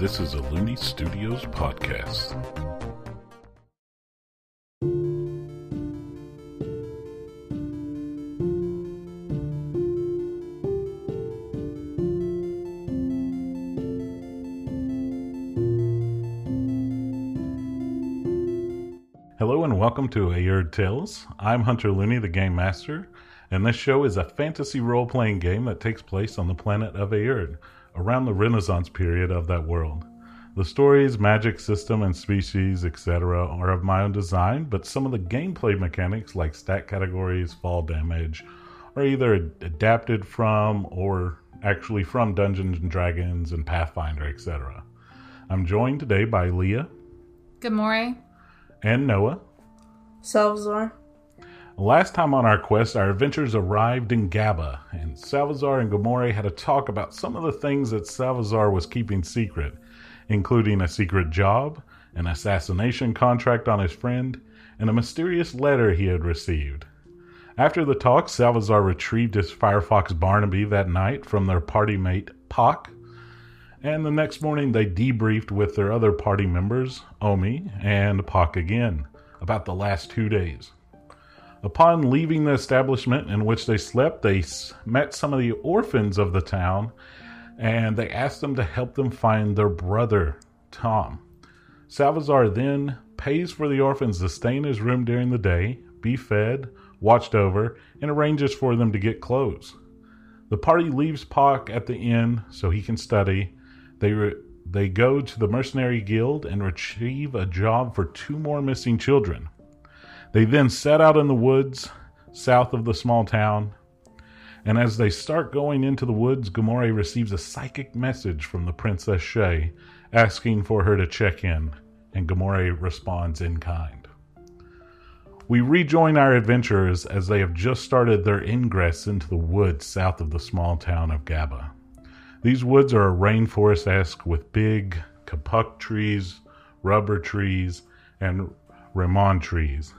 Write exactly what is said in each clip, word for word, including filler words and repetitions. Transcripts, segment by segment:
This is a Looney Studios podcast. Hello and welcome to Aird Tales. I'm Hunter Looney, the Game Master, and this show is a fantasy role-playing game that takes place on the planet of Aird, around the Renaissance period of that world. The stories, magic system, and species, et cetera are of my own design, but some of the gameplay mechanics like stat categories, fall damage, are either adapted from or actually from Dungeons and Dragons and Pathfinder, et cetera. I'm joined today by Leah. Gamore. And Noah. Salvazar. Last time on our quest, our adventurers arrived in Gabba, and Salvazar and Gamore had a talk about some of the things that Salvazar was keeping secret, including a secret job, an assassination contract on his friend, and a mysterious letter he had received. After the talk, Salvazar retrieved his Firefox Barnaby that night from their party mate, Pock, and the next morning they debriefed with their other party members, Omi and Pock again, about the last two days. Upon leaving the establishment in which they slept, they met some of the orphans of the town, and they asked them to help them find their brother, Tom. Salvazar then pays for the orphans to stay in his room during the day, be fed, watched over, and arranges for them to get clothes. The party leaves Pock at the inn so he can study. They re- they go to the mercenary guild and retrieve a job for two more missing children. They then set out in the woods south of the small town, and as they start going into the woods, Gamore receives a psychic message from the Princess Shay, asking for her to check in, and Gamore responds in kind. We rejoin our adventurers as they have just started their ingress into the woods south of the small town of Gabba. These woods are a rainforest-esque with big kapok trees, rubber trees, and remon trees.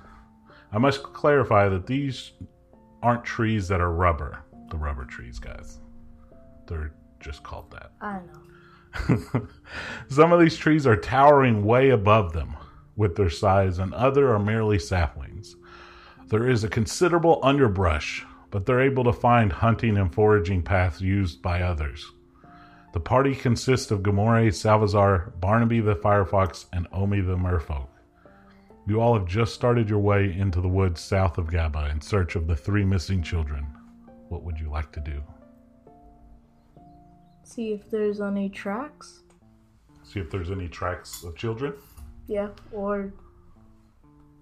I must clarify that these aren't trees that are rubber. The rubber trees, guys. They're just called that. I don't know. Some of these trees are towering way above them with their size, and other are merely saplings. There is a considerable underbrush, but they're able to find hunting and foraging paths used by others. The party consists of Gamore, Salvazar, Barnaby the Firefox, and Omi the Merfolk. You all have just started your way into the woods south of Gabba in search of the three missing children. What would you like to do? See if there's any tracks. See if there's any tracks of children? Yeah, or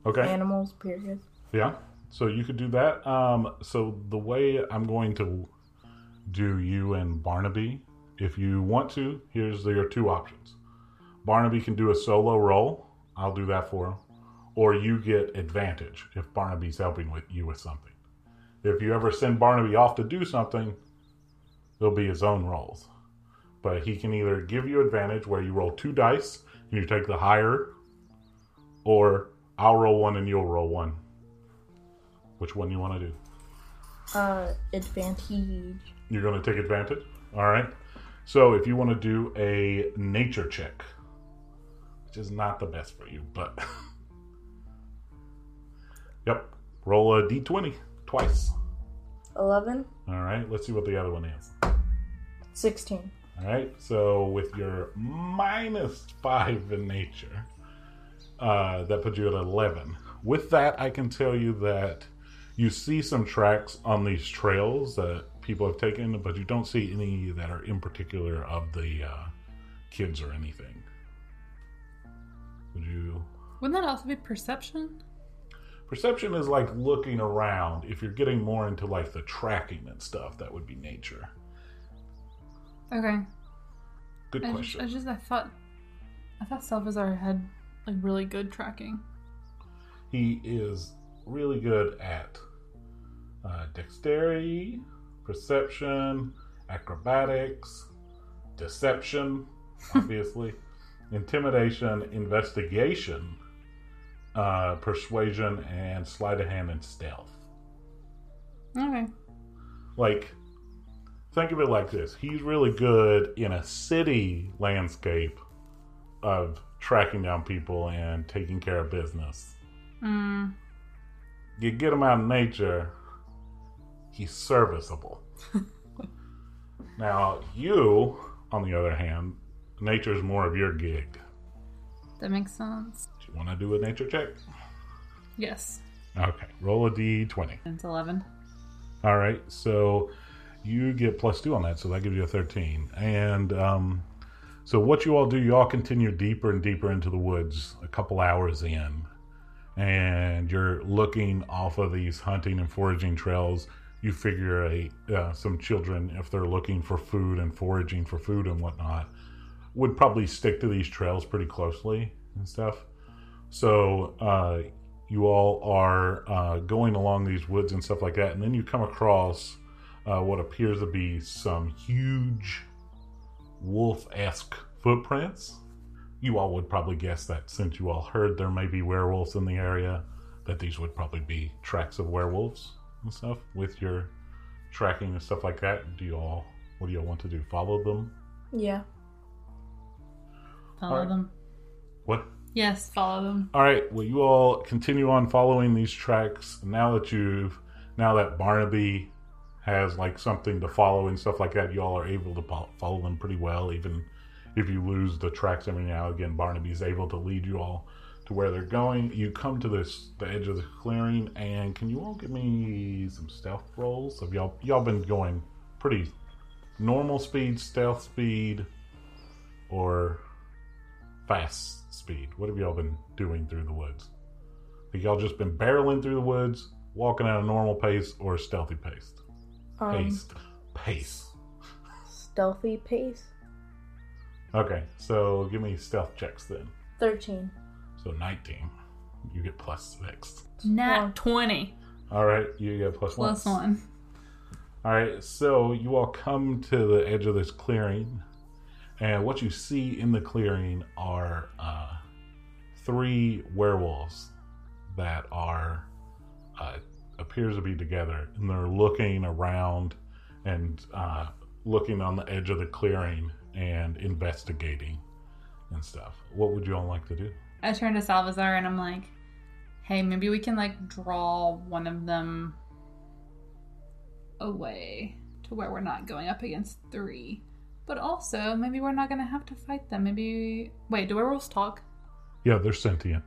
okay. Animals, period. Yeah, so you could do that. Um, so the way I'm going to do you and Barnaby, if you want to, here's your two options. Barnaby can do a solo roll. I'll do that for him. Or you get advantage if Barnaby's helping with you with something. If you ever send Barnaby off to do something, it'll be his own rolls. But he can either give you advantage where you roll two dice and you take the higher, or I'll roll one and you'll roll one. Which one you want to do? Uh, advantage. You're going to take advantage? All right. So if you want to do a nature check, which is not the best for you, but... Yep. Roll a d twenty twice. eleven. All right. Let's see what the other one is. sixteen. All right. So with your minus five in nature, uh, that puts you at eleven. With that, I can tell you that you see some tracks on these trails that people have taken, but you don't see any that are in particular of the uh, kids or anything. Would you? Wouldn't that also be perception? Perception is like looking around. If you're getting more into like the tracking and stuff, that would be nature. Okay. Good I question. Just, I just I thought I thought Salvazar had like really good tracking. He is really good at uh, dexterity, perception, acrobatics, deception, obviously, intimidation, investigation. Uh, persuasion and sleight of hand and stealth. Okay. Like, think of it like this. He's really good in a city landscape of tracking down people and taking care of business. Mm. You get him out of nature, he's serviceable. Now, you, on the other hand, nature's more of your gig. That makes sense. Do you want to do a nature check? Yes. Okay, roll a d twenty. It's eleven. All right, so you get plus two on that, so that gives you a thirteen. And um, so what you all do, you all continue deeper and deeper into the woods a couple hours in. And you're looking off of these hunting and foraging trails. You figure a, uh, some children, if they're looking for food and foraging for food and whatnot, would probably stick to these trails pretty closely and stuff. So uh, you all are uh, going along these woods and stuff like that. And then you come across uh, what appears to be some huge wolf-esque footprints. You all would probably guess that since you all heard there may be werewolves in the area, that these would probably be tracks of werewolves and stuff with your tracking and stuff like that. Do you all, what do you all want to do? Follow them? Yeah. Follow right. them. What? Yes, follow them. All right. Well, you all continue on following these tracks. Now that you've, now that Barnaby has like something to follow and stuff like that, you all are able to follow them pretty well, even if you lose the tracks every now and again. Barnaby's able to lead you all to where they're going. You come to this the edge of the clearing, and can you all give me some stealth rolls? Have y'all y'all been going pretty normal speed, stealth speed, or fast speed? What have y'all been doing through the woods? Have y'all just been barreling through the woods, walking at a normal pace, or stealthy pace? Um, pace. Pace. Stealthy pace. Okay, so give me stealth checks then. thirteen. So nineteen. You get plus six. Nat twenty. All right, you get plus one. Plus one. All right, so you all come to the edge of this clearing, and what you see in the clearing are uh, three werewolves that are uh, appears to be together, and they're looking around and uh, looking on the edge of the clearing and investigating and stuff. What would you all like to do? I turn to Salvazar and I'm like, hey, maybe we can like draw one of them away to where we're not going up against three. But also, maybe we're not going to have to fight them. Maybe... Wait, do werewolves talk? Yeah, they're sentient.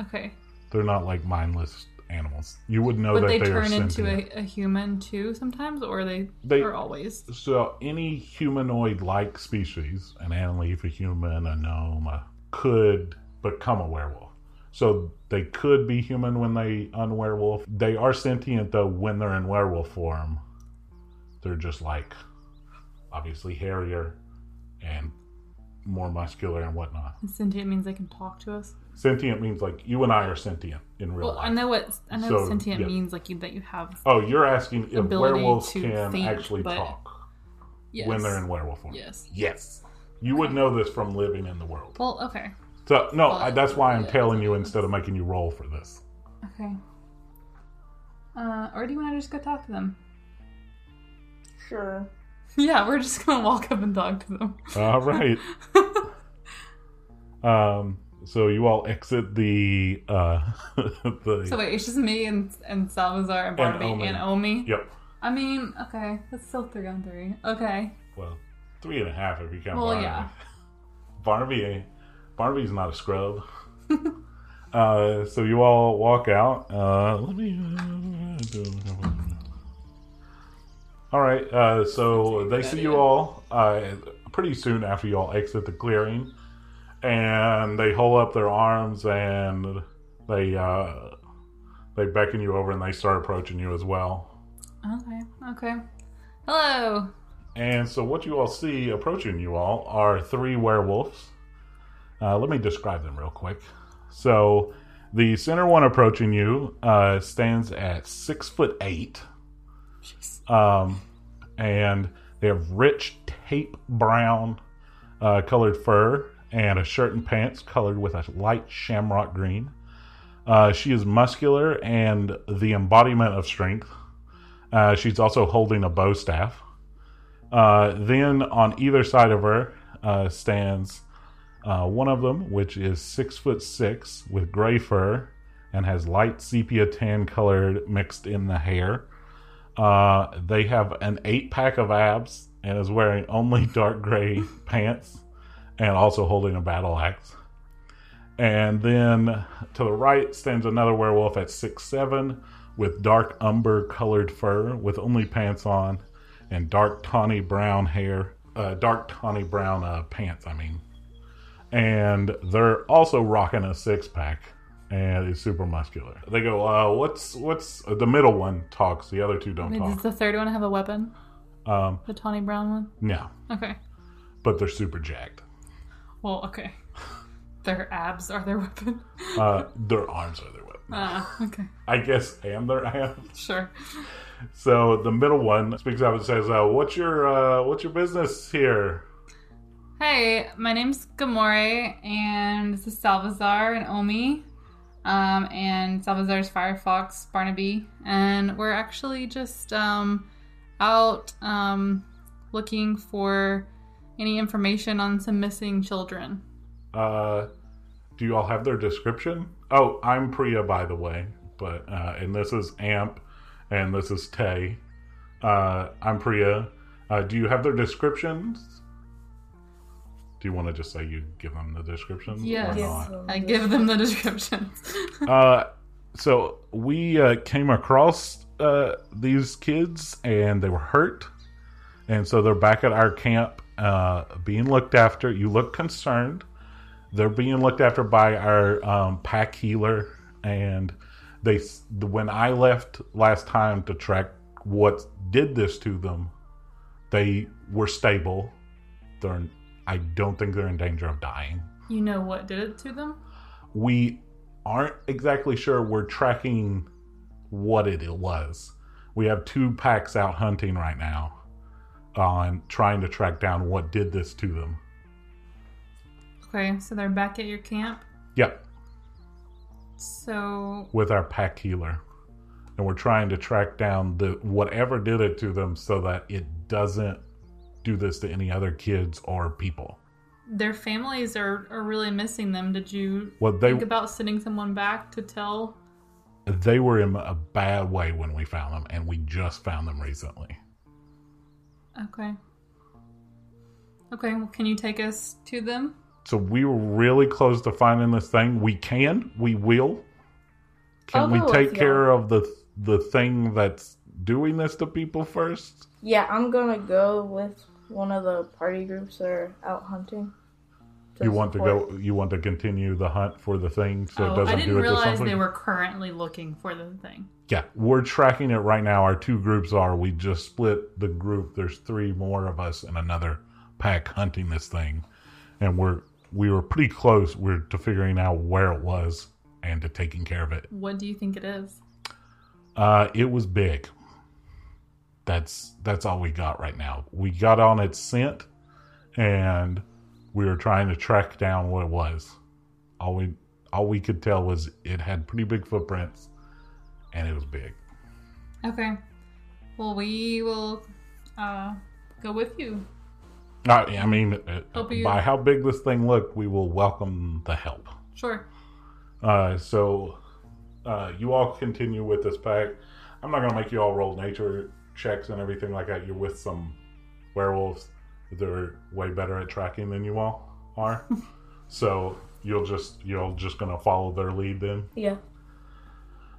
Okay. They're not like mindless animals. You would know would that they, they are sentient. Would they turn into a, a human too sometimes, or are they, they or always? So any humanoid-like species, an antelope, a human, a gnome, a, could become a werewolf. So they could be human when they unwerewolf. They are sentient though when they're in werewolf form. They're just like obviously hairier and more muscular and whatnot. And sentient means they can talk to us? Sentient means like you and I are sentient in real well, life. Well, I know what I know so, what sentient yeah. means, like you, that you have. Oh, you're asking if werewolves can think, actually talk yes. when they're in werewolf form. Yes. Yes. You okay. would know this from living in the world. Well, okay. So, no, well, I, that's why I'm yeah, telling you instead of making you roll for this. Okay. Uh, or do you want to just go talk to them? Sure. Yeah, we're just going to walk up and talk to them. All right. um, so you all exit the... Uh, the so wait, it's just me and, and Salvazar and Barnaby and Omi. and Omi? Yep. I mean, okay, that's still three on three. Okay. Well, three and a half if you count well, Barnaby. Yeah. Barnaby, Barnaby's not a scrub. uh, so you all walk out. Uh, let me... Uh, All right, uh, so they see you all uh, pretty soon after you all exit the clearing, and they hold up their arms and they uh, they beckon you over and they start approaching you as well. Okay, okay. Hello! And so what you all see approaching you all are three werewolves. Uh, let me describe them real quick. So the center one approaching you uh, stands at six foot eight. Um, and they have rich tape brown uh, colored fur and a shirt and pants colored with a light shamrock green. Uh, she is muscular and the embodiment of strength. Uh, she's also holding a bow staff. Uh, then on either side of her uh, stands Uh, one of them, which is six foot six with gray fur and has light sepia tan colored mixed in the hair. Uh, they have an eight pack of abs and is wearing only dark gray pants and also holding a battle axe. And then to the right stands another werewolf at six seven with dark umber colored fur with only pants on and dark tawny brown hair, uh, dark tawny brown uh, pants, I mean. And they're also rocking a six pack and it's super muscular. They go, uh, what's, what's, the middle one talks, the other two don't Does talk. Does the third one have a weapon? Um, the tawny brown one? No. Okay. But they're super jacked. Well, okay. Their abs are their weapon? uh, their arms are their weapon. Ah, uh, okay. I guess, and their abs. Sure. So the middle one speaks up and says, uh, what's your, uh, what's your business here? Hey, my name's Gamore, and this is Salvazar and Omi, um, and Salvazar's Firefox, Barnaby, and we're actually just um, out um, looking for any information on some missing children. Uh, do you all have their description? Oh, I'm Priya, by the way, but uh, and this is Amp, and this is Tay. Uh, I'm Priya. Uh, do you have their descriptions? Do you want to just say you give them the descriptions? Yes, or not? I give them the descriptions. uh, so we uh, came across uh, these kids, and they were hurt. And so they're back at our camp uh, being looked after. You look concerned. They're being looked after by our um, pack healer. And they, when I left last time to track what did this to them, they were stable. They're I don't think they're in danger of dying. You know what did it to them? We aren't exactly sure. We're tracking what it was. We have two packs out hunting right now on trying to track down what did this to them. Okay, so they're back at your camp? Yep. So... with our pack healer. And we're trying to track down the whatever did it to them so that it doesn't do this to any other kids or people. Their families are, are really missing them. Did you well, they, think about sending someone back to tell? They were in a bad way when we found them, and we just found them recently. Okay. Okay, well, can you take us to them? So we were really close to finding this thing. We can. We will. Can I'll we take care of the the thing that's doing this to people first? Yeah, I'm gonna go with one of the party groups that are out hunting. You want support. to go? You want to continue the hunt for the thing, so oh, it doesn't do it to something. I didn't realize they were currently looking for the thing. Yeah, we're tracking it right now. Our two groups are. We just split the group. There's three more of us in another pack hunting this thing, and we're we were pretty close. We're to figuring out where it was and to taking care of it. What do you think it is? Uh, it was big. That's that's all we got right now. We got on its scent, and we were trying to track down what it was. All we all we could tell was it had pretty big footprints, and it was big. Okay. Well, we will uh, go with you. I, I mean, it, you. by how big this thing looked, we will welcome the help. Sure. Uh, so uh, you all continue with this pack. I'm not going to make you all roll nature checks and everything like that. You're with some werewolves. They're way better at tracking than you all are. So you'll just you're just gonna follow their lead then. Yeah.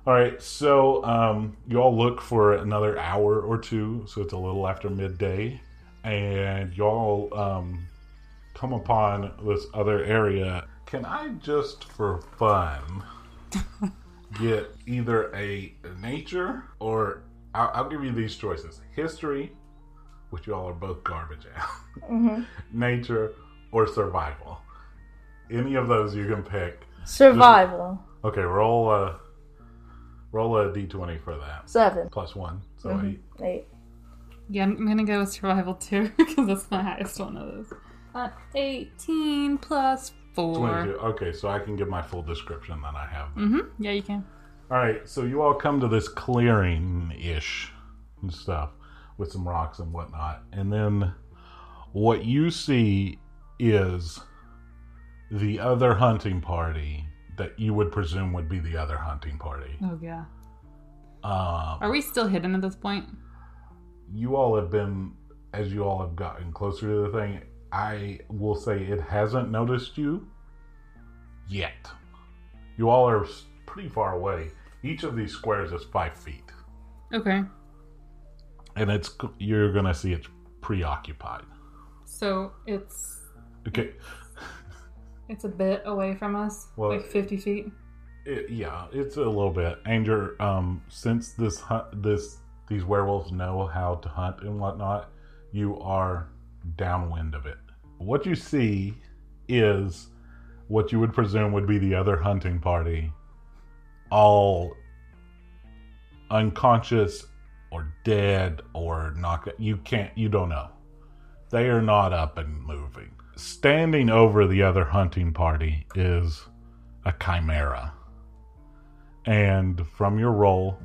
All right. So um, you all look for another hour or two. So it's a little after midday, and y'all um, come upon this other area. Can I just for fun get either a nature or I'll, I'll give you these choices. History, which y'all are both garbage at. Mm-hmm. Nature or survival. Any of those you can pick. Survival. Just, okay, roll a, roll a d twenty for that. Seven. Plus one, so mm-hmm. eight. Eight. Yeah, I'm going to go with survival too, because that's my highest one of those. Uh, eighteen plus four. twenty-two. Okay, so I can give my full description that I have. Mm-hmm. Yeah, you can. All right, so you all come to this clearing-ish and stuff with some rocks and whatnot. And then what you see is the other hunting party that you would presume would be the other hunting party. Oh, yeah. Um, Are we still hidden at this point? You all have been, as you all have gotten closer to the thing, I will say it hasn't noticed you yet. You all are pretty far away. Each of these squares is five feet. Okay. And it's you're going to see it's preoccupied. So it's... Okay. It's a bit away from us? Well, like fifty feet? It, yeah, it's a little bit. And you're, um, since this hunt, this these werewolves know how to hunt and whatnot, you are downwind of it. What you see is what you would presume would be the other hunting party, all unconscious or dead or not. You can't, you don't know. They are not up and moving. Standing over the other hunting party is a chimera. And from your roll,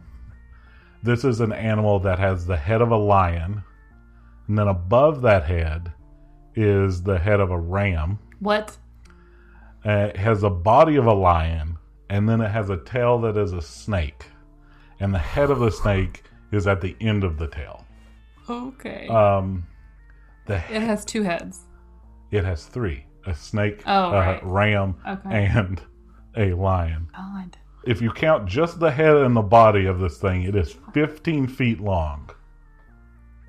this is an animal that has the head of a lion. And then above that head is the head of a ram. What? Uh, it has a body of a lion, and then it has a tail that is a snake. And the head of the snake is at the end of the tail. Okay. Um, the he- It has two heads. It has three. A snake, oh, a right. ram, okay. and a lion. God. If you count just the head and the body of this thing, it is fifteen feet long.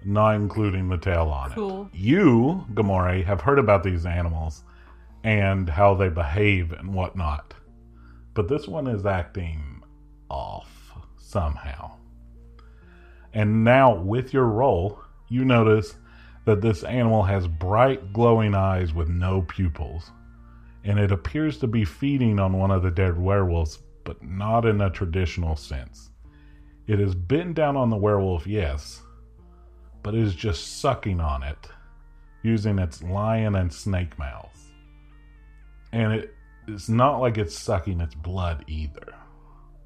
Not including the tail on it. Cool. You, Gamore, have heard about these animals and how they behave and whatnot. But this one is acting off somehow. And now, with your roll, you notice that this animal has bright, glowing eyes with no pupils. And it appears to be feeding on one of the dead werewolves, but not in a traditional sense. It is bitten down on the werewolf, yes, but it is just sucking on it using its lion and snake mouths. And it, it's not like it's sucking its blood either.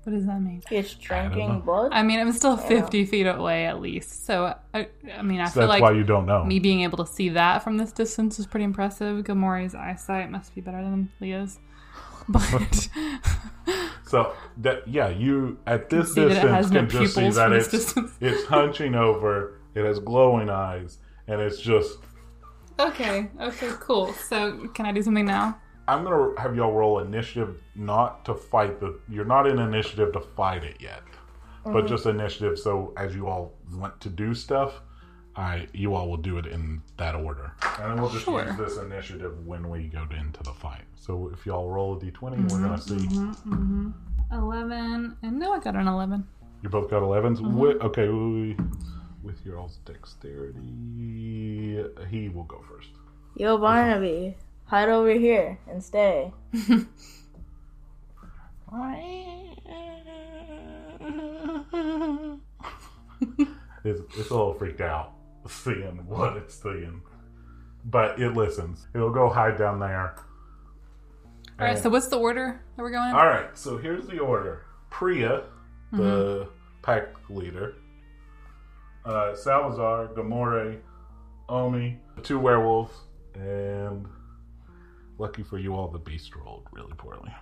What does that mean? It's drinking blood? I mean, I'm still fifty yeah. feet away at least. So, I, I mean, I so feel that's like why you don't know. Me being able to see that from this distance is pretty impressive. Gamore's eyesight must be better than Leah's. But... So, that, yeah, you at this can distance has no can just see that it's, it's hunching over. It has glowing eyes, and it's just... Okay, okay, cool. So, can I do something now? I'm going to have y'all roll initiative not to fight the... You're not in initiative to fight it yet, mm-hmm. but just initiative, so as you all want to do stuff, I you all will do it in that order. And then we'll just sure. use this initiative when we go into the fight. So, if y'all roll a d twenty, mm-hmm, we're going to see... Mm-hmm, mm-hmm. eleven, and no, I got an eleven. You both got elevens? Mm-hmm. We, okay, we... With your all's dexterity, he will go first. Yo, Barnaby, uh-huh. hide over here and stay. it's, it's a little freaked out seeing what it's seeing, but it listens. It'll go hide down there. All right. So what's the order that we're going in? All right. So here's the order: Priya, mm-hmm. the pack leader. Uh, Salvazar, Gamore, Omi, the two werewolves, and lucky for you all, the beast rolled really poorly.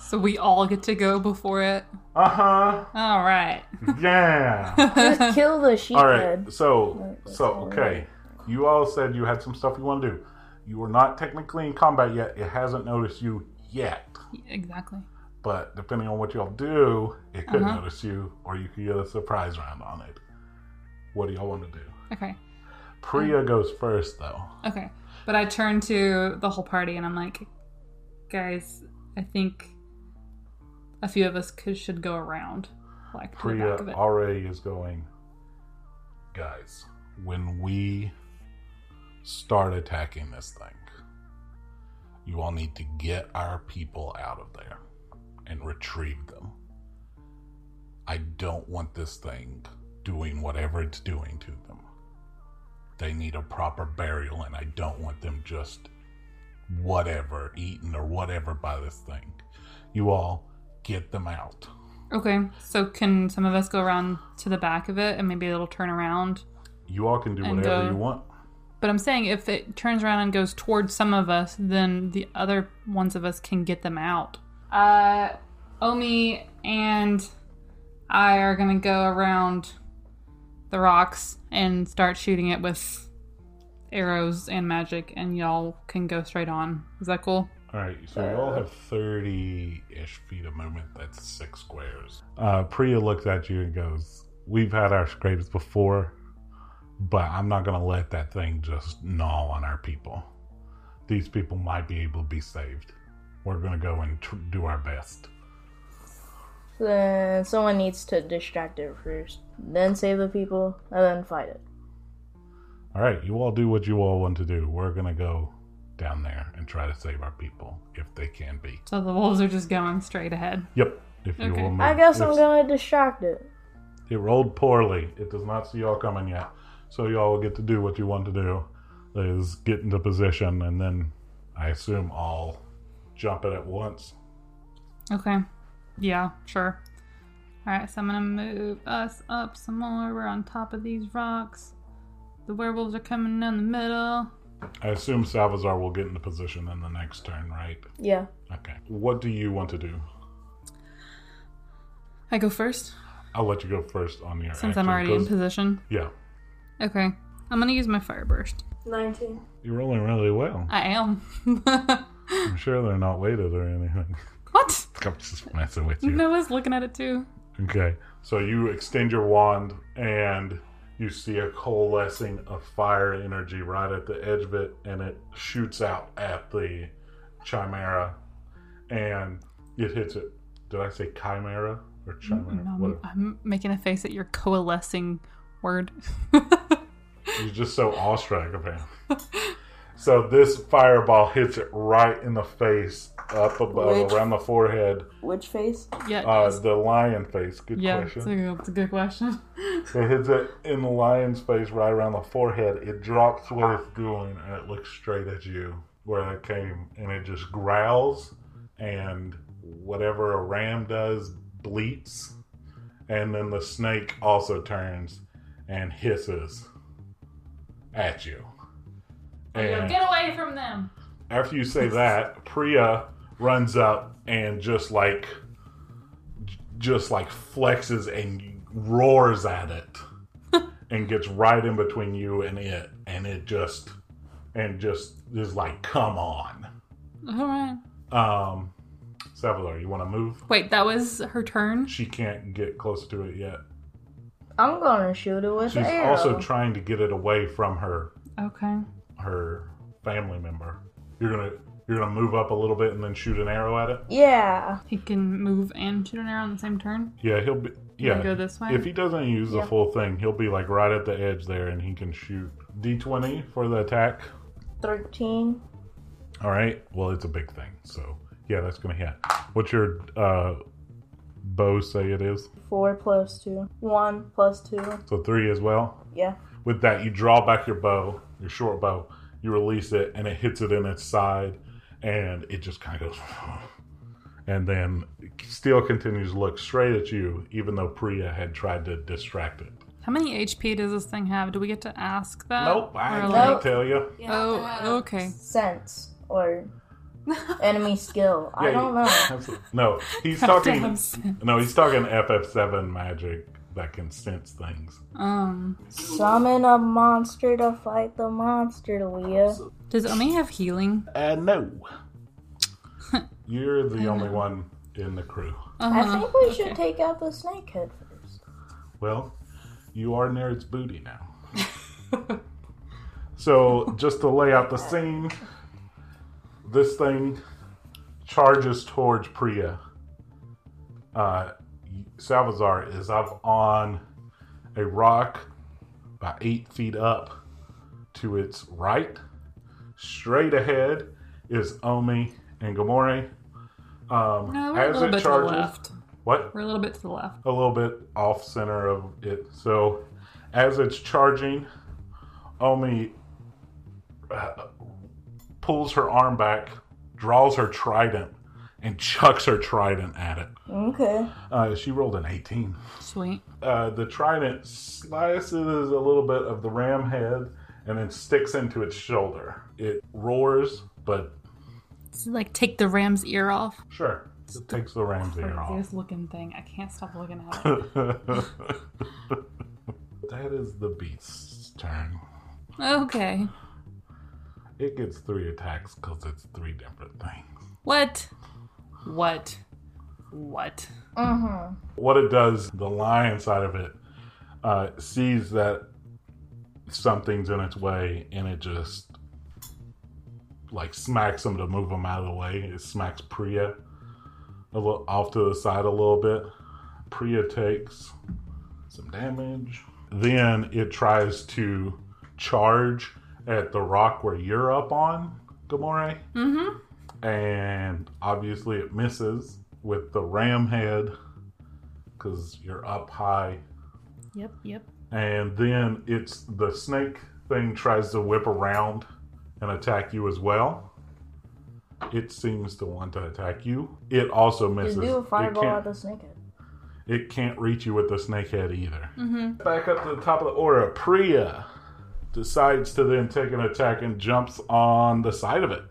So we all get to go before it? Uh-huh. All right. Yeah. Just kill the sheephead. All right, so, so, okay. You all said you had some stuff you want to do. You are not technically in combat yet. It hasn't noticed you yet. Exactly. But depending on what you all do, it could uh-huh. notice you, or you could get a surprise round on it. What do y'all want to do? Okay. Priya um, goes first, though. Okay. But I turn to the whole party, and I'm like, guys, I think a few of us could, should go around. Like, Priya already is going, guys, when we start attacking this thing, you all need to get our people out of there and retrieve them. I don't want this thing... doing whatever it's doing to them. They need a proper burial, and I don't want them just whatever, eaten or whatever by this thing. You all get them out. Okay, so can some of us go around to the back of it and maybe it'll turn around? You all can do whatever go... you want. But I'm saying if it turns around and goes towards some of us, then the other ones of us can get them out. Uh, Omi and I are going to go around the rocks and start shooting it with arrows and magic, and y'all can go straight on. Is that cool? Alright, so we all have thirty-ish feet a moment. That's six squares. Uh, Priya looks at you and goes, we've had our scrapes before, but I'm not going to let that thing just gnaw on our people. These people might be able to be saved. We're going to go and tr- do our best. Then someone needs to distract it first. Then save the people, and then fight it. Alright, you all do what you all want to do. We're going to go down there and try to save our people if they can be. So the wolves are just going straight ahead. Yep. If you okay. will move. I guess if I'm going to distract it. It rolled poorly. It does not see y'all coming yet. So y'all will get to do what you want to do. That is get into position, and then I assume all jump it at once. Okay. Yeah, sure. Alright, so I'm going to move us up some more. We're on top of these rocks. The werewolves are coming down the middle. I assume Salvazar will get into position in the next turn, right? Yeah. Okay. What do you want to do? I go first? I'll let you go first on your Since action, I'm already in position? Yeah. Okay. I'm going to use my fire burst. nineteen. You're rolling really well. I am. I'm sure they're not weighted or anything. What? I'm just messing with you. Noah's looking at it too. Okay. So you extend your wand and... you see a coalescing of fire energy right at the edge of it, and it shoots out at the chimera, and it hits it. Did I say chimera or chimera? No, I'm making a face at your coalescing word. You're just so awestruck, apparently. So this fireball hits it right in the face, up above, which, around the forehead. Which face? Yeah, uh, the lion face. Good yeah, question. Yeah, it's a good question. It hits it in the lion's face right around the forehead. It drops what it's doing and it looks straight at you where it came, and it just growls, and whatever a ram does bleats, and then the snake also turns and hisses at you. And get away from them. After you say that, Priya runs up and just like just like flexes and roars at it and gets right in between you and it, and it just and just is like, come on. Alright. Um Salvador, you wanna move? Wait, that was her turn? She can't get close to it yet. I'm gonna shoot it with an arrow. She's also trying to get it away from her. Okay. Her family member. You're gonna you're gonna move up a little bit and then shoot an arrow at it? Yeah. He can move and shoot an arrow on the same turn? Yeah, he'll be yeah. He'll go this way? If he doesn't use yeah. the full thing, he'll be like right at the edge there, and he can shoot. D twenty for the attack. Thirteen. Alright. Well, it's a big thing, so yeah, that's gonna hit. What's your uh bow say it is? Four plus two. One plus two. So three as well? Yeah. With that, you draw back your bow, your short bow, you release it, and it hits it in its side, and it just kind of goes, and then still continues to look straight at you, even though Priya had tried to distract it. How many H P does this thing have? Do we get to ask that? Nope, I can't like... tell you. Yeah. Oh, okay. Sense, or enemy skill. Yeah, I don't know. Absolutely. No, he's talking, no, he's talking F F seven magic. That can sense things. Um, Summon a monster to fight the monster, Leah. Does Omi have healing? Uh, no. You're the only one in the crew. Uh-huh. I think we okay. should take out the snakehead first. Well, you are Nerd's booty now. So, just to lay out the scene, this thing charges towards Priya. Uh... Salvazar is up on a rock about eight feet up to its right. Straight ahead is Omi and Gamore. Um, no, we're as a little it bit charges, to the left. What? We're a little bit to the left. A little bit off center of it. So as it's charging, Omi uh, pulls her arm back, draws her trident, and chucks her trident at it. Okay. Uh, she rolled an eighteen. Sweet. Uh, the trident slices a little bit of the ram head and then sticks into its shoulder. It roars, but... Does it, like, take the ram's ear off? Sure. It takes the ram's ear off. This looking thing. I can't stop looking at it. That is the beast's turn. Okay. It gets three attacks because it's three different things. What? What? What? Uh-huh. What it does, the lion side of it uh, sees that something's in its way, and it just like smacks him to move him out of the way. It smacks Priya a little off to the side a little bit. Priya takes some damage. Then it tries to charge at the rock where you're up on, Gamore. Mm-hmm. And obviously it misses with the ram head because you're up high. Yep, yep. And then it's the snake thing tries to whip around and attack you as well. It seems to want to attack you. It also misses. Just do a fireball at the snake head. It can't reach you with the snake head either. Mm-hmm. Back up to the top of the order, Priya decides to then take an attack and jumps on the side of it.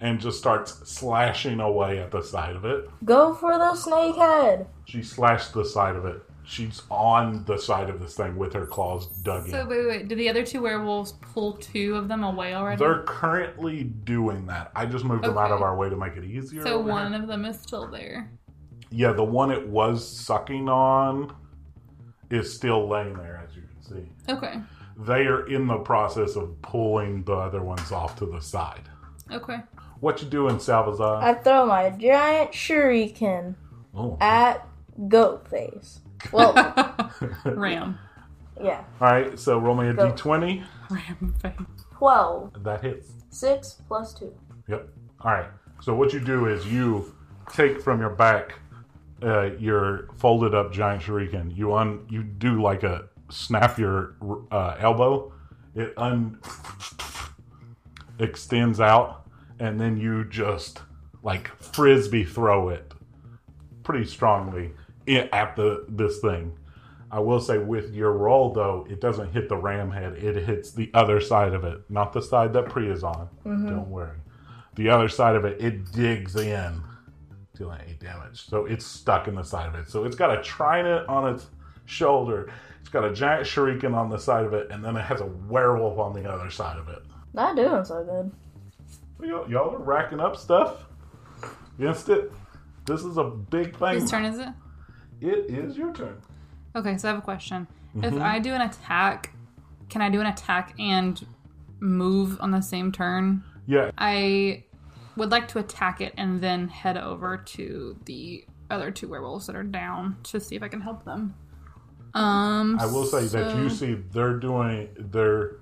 And just starts slashing away at the side of it. Go for the snake head! She slashed the side of it. She's on the side of this thing with her claws dug in. So wait, wait, do the other two werewolves pull two of them away already? They're currently doing that. I just moved okay. them out of our way to make it easier. So one of them is still there. Yeah, the one it was sucking on is still laying there, as you can see. Okay. They are in the process of pulling the other ones off to the side. Okay. What you doing, Salvazar? I throw my giant shuriken oh. at goat face. Well, ram. Yeah. All right, so roll me a Go. d twenty. Ram face. twelve. That hits. six plus two. Yep. All right, so what you do is you take from your back uh, your folded up giant shuriken. You un- you do like a snap your uh, elbow. It un extends out. And then you just, like, frisbee throw it pretty strongly at the this thing. I will say with your roll, though, it doesn't hit the ram head. It hits the other side of it. Not the side that Priya's on. Mm-hmm. Don't worry. The other side of it, it digs in, dealing eight damage. So it's stuck in the side of it. So it's got a trident on its shoulder. It's got a giant shuriken on the side of it. And then it has a werewolf on the other side of it. Not doing so good. Y'all are racking up stuff against it. This is a big thing. Whose turn is it? It is your turn. Okay, so I have a question. Mm-hmm. If I do an attack, can I do an attack and move on the same turn? Yeah. I would like to attack it and then head over to the other two werewolves that are down to see if I can help them. Um, I will say so... that you see they're doing their...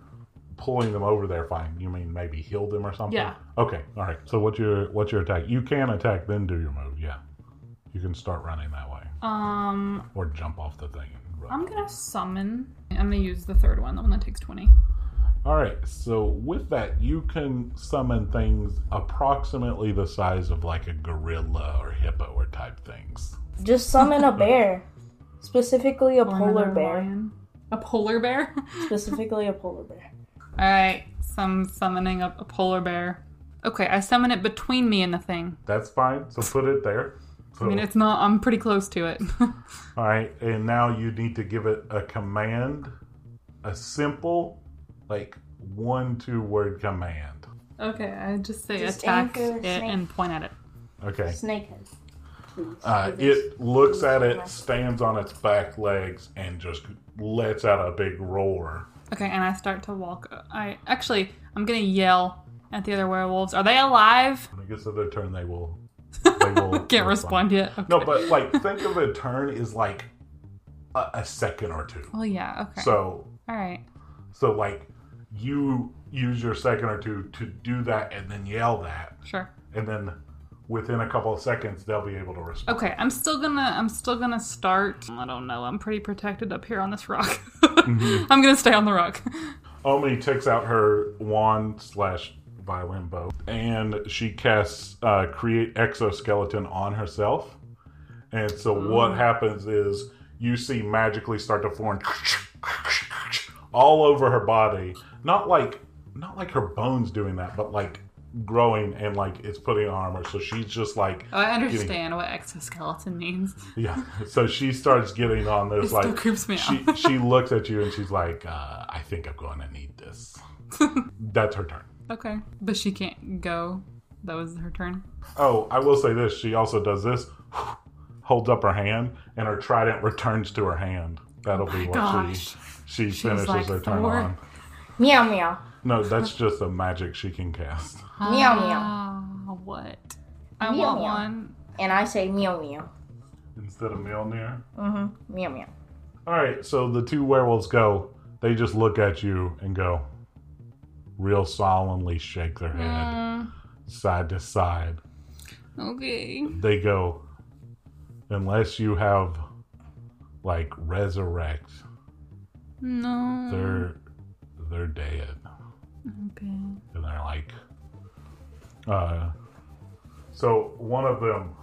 Pulling them over there, fine. You mean maybe heal them or something? Yeah. Okay. All right. So what's your what's your attack? You can attack, then do your move. Yeah. You can start running that way. Um. Or jump off the thing. And run. I'm gonna summon. I'm gonna use the third one, the one that takes twenty. All right. So with that, you can summon things approximately the size of like a gorilla or hippo or type things. Just summon a bear, specifically a polar bear. Lion. A polar bear. Specifically a polar bear. Alright, so I'm summoning a, a polar bear. Okay, I summon it between me and the thing. That's fine, so put it there. So, I mean, it's not, I'm pretty close to it. Alright, and now you need to give it a command, a simple, like, one, two word command. Okay, I just say just attack it and point at it. Okay. Snakehead. Uh, it looks at it, stands on its back legs, and just lets out a big roar. Okay, and I start to walk. I Actually, I'm going to yell at the other werewolves. Are they alive? I guess at their turn, they will... They will can't respond, respond yet. Okay. No, but, like, think of a turn is, like, a, a second or two. Well, yeah, okay. So... All right. So, like, you use your second or two to do that and then yell that. Sure. And then... Within a couple of seconds, they'll be able to respond. Okay, I'm still gonna, I'm still gonna start. I don't know. I'm pretty protected up here on this rock. Mm-hmm. I'm gonna stay on the rock. Omi takes out her wand slash violin bow, and she casts uh, create exoskeleton on herself. And so Ooh. What happens is you see magically start to form all over her body. Not like not like her bones doing that, but like growing and like it's putting on armor. So she's just like oh, I understand getting... what exoskeleton means. Yeah. So she starts getting on this it like still creeps me she out. She looks at you and she's like, uh, I think I'm going to need this. That's her turn. Okay. But she can't go. That was her turn. Oh, I will say this. She also does this, holds up her hand, and her trident returns to her hand. That'll oh be what gosh. she she She's finishes like her turn on. Meow meow. No, that's just a magic she can cast. Uh, meow meow. What? I meow, want meow. one. And I say meow meow. Instead of Mjolnir? Mm-hmm. Meow meow. Alright, so the two werewolves go. They just look at you and go, real solemnly shake their head. Mm. Side to side. Okay. They go, unless you have, like, resurrect. No. They're they're dead. Okay. And they're like, uh, so one of them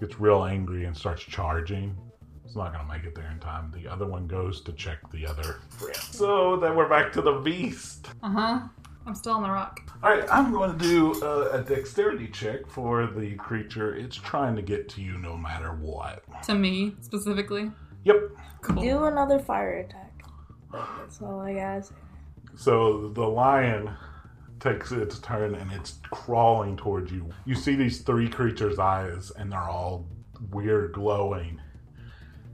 gets real angry and starts charging. It's not going to make it there in time. The other one goes to check the other friend. So then we're back to the beast. Uh-huh. I'm still on the rock. All right, I'm going to do a, a dexterity check for the creature. It's trying to get to you no matter what. To me, specifically? Yep. Cool. Do another fire attack. That's all I gotta say. So the lion takes its turn and it's crawling towards you. You see these three creatures' eyes and they're all weird glowing.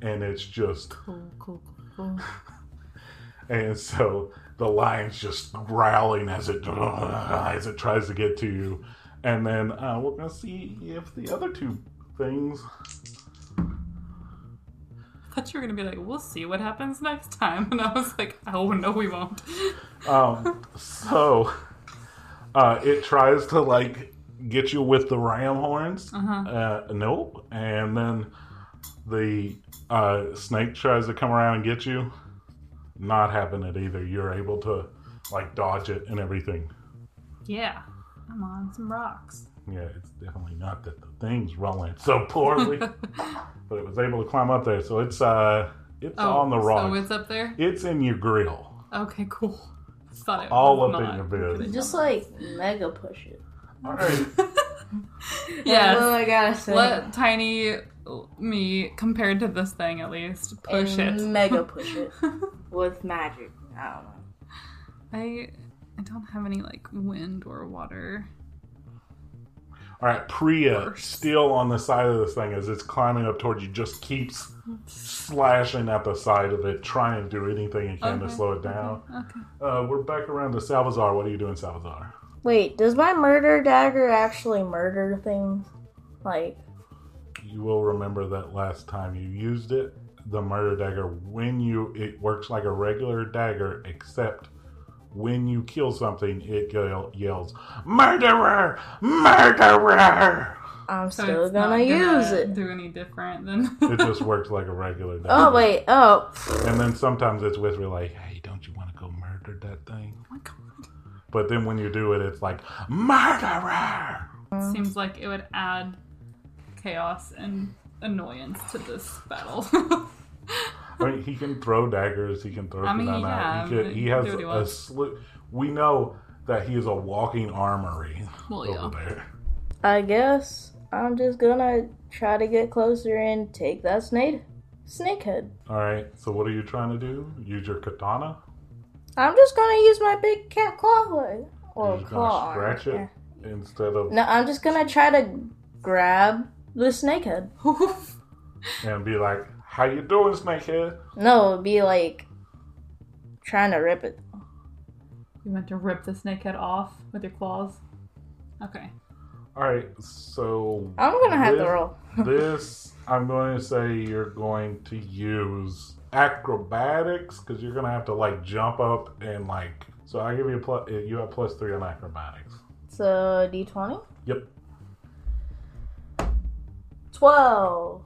And it's just... Cool, cool, cool. And so... The lion's just growling as it as it tries to get to you. And then uh, we're going to see if the other two things... I thought you were going to be like, we'll see what happens next time. And I was like, oh, no, we won't. um, so uh, it tries to, like, get you with the ram horns. Uh-huh. Uh, nope. And then the uh, snake tries to come around and get you. Not happening either. You're able to, like, dodge it and everything. Yeah. I'm on some rocks. Yeah, it's definitely not that the thing's rolling so poorly. But it was able to climb up there. So it's uh, it's oh, on the rock. So it's up there? It's in your grill. Okay, cool. Thought it All was up not. in your bed. Just, like, mega push it. All right. Yeah. That's all I gotta say. Let tiny... me, compared to this thing at least, push and it. Mega push it. With magic. I don't know. I, I don't have any, like, wind or water. Alright, Priya, Worse. still on the side of this thing as it's climbing up towards you, just keeps slashing at the side of it, trying to do anything it can okay. to slow it down. Okay. Okay. Uh, we're back around to Salvazar. What are you doing, Salvazar? Wait, does my murder dagger actually murder things? Like... You will remember that last time you used it, the murder dagger, when you, it works like a regular dagger, except when you kill something, it yells, murderer, murderer. I'm so still gonna use gonna it. Do any different than it just works like a regular dagger. Oh, wait, oh. And then sometimes it's with you like, hey, don't you want to go murder that thing? Oh my God. But then when you do it, it's like, murderer. It seems like it would add chaos and annoyance to this battle. I mean, he can throw daggers. He can throw. I mean, yeah, he, could, he has he a slew. We know that he is a walking armory well, over yeah. there. I guess I'm just gonna try to get closer and take that snake snakehead. All right. So what are you trying to do? Use your katana? I'm just gonna use my big cat claw hood or You're claw. Gonna scratch it yeah. instead of. No, I'm just gonna try to grab. The snakehead. And be like, how you doing, snakehead? No, it'd be like trying to rip it. You meant to rip the snakehead off with your claws? Okay. Alright, so... I'm going to have to roll. This, I'm going to say you're going to use acrobatics, because you're going to have to, like, jump up and, like... So I give you a plus... You have plus three on acrobatics. So, D twenty? Yep. twelve.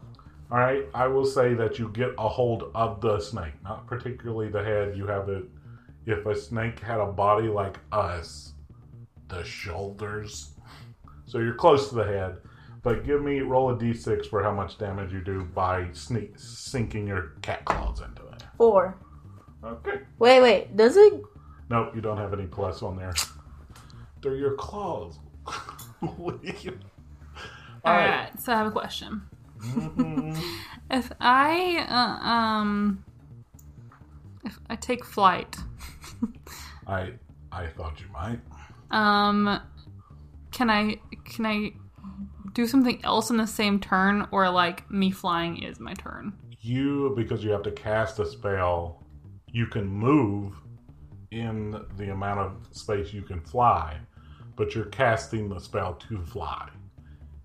All right, I will say that you get a hold of the snake, not particularly the head. You have it. If a snake had a body like us, the shoulders. So you're close to the head, but give me, roll a d six for how much damage you do by sneak, sinking your cat claws into it. Four. Okay. Wait, wait. Does it? Nope, you don't have any plus on there. They're your claws. What do you... All, All right. right. So I have a question. Mm-hmm. If I uh, um, if I take flight, I I thought you might. Um, can I can I do something else in the same turn, or like me flying is my turn? You, because you have to cast a spell, you can move in the amount of space you can fly, but you're casting the spell to fly.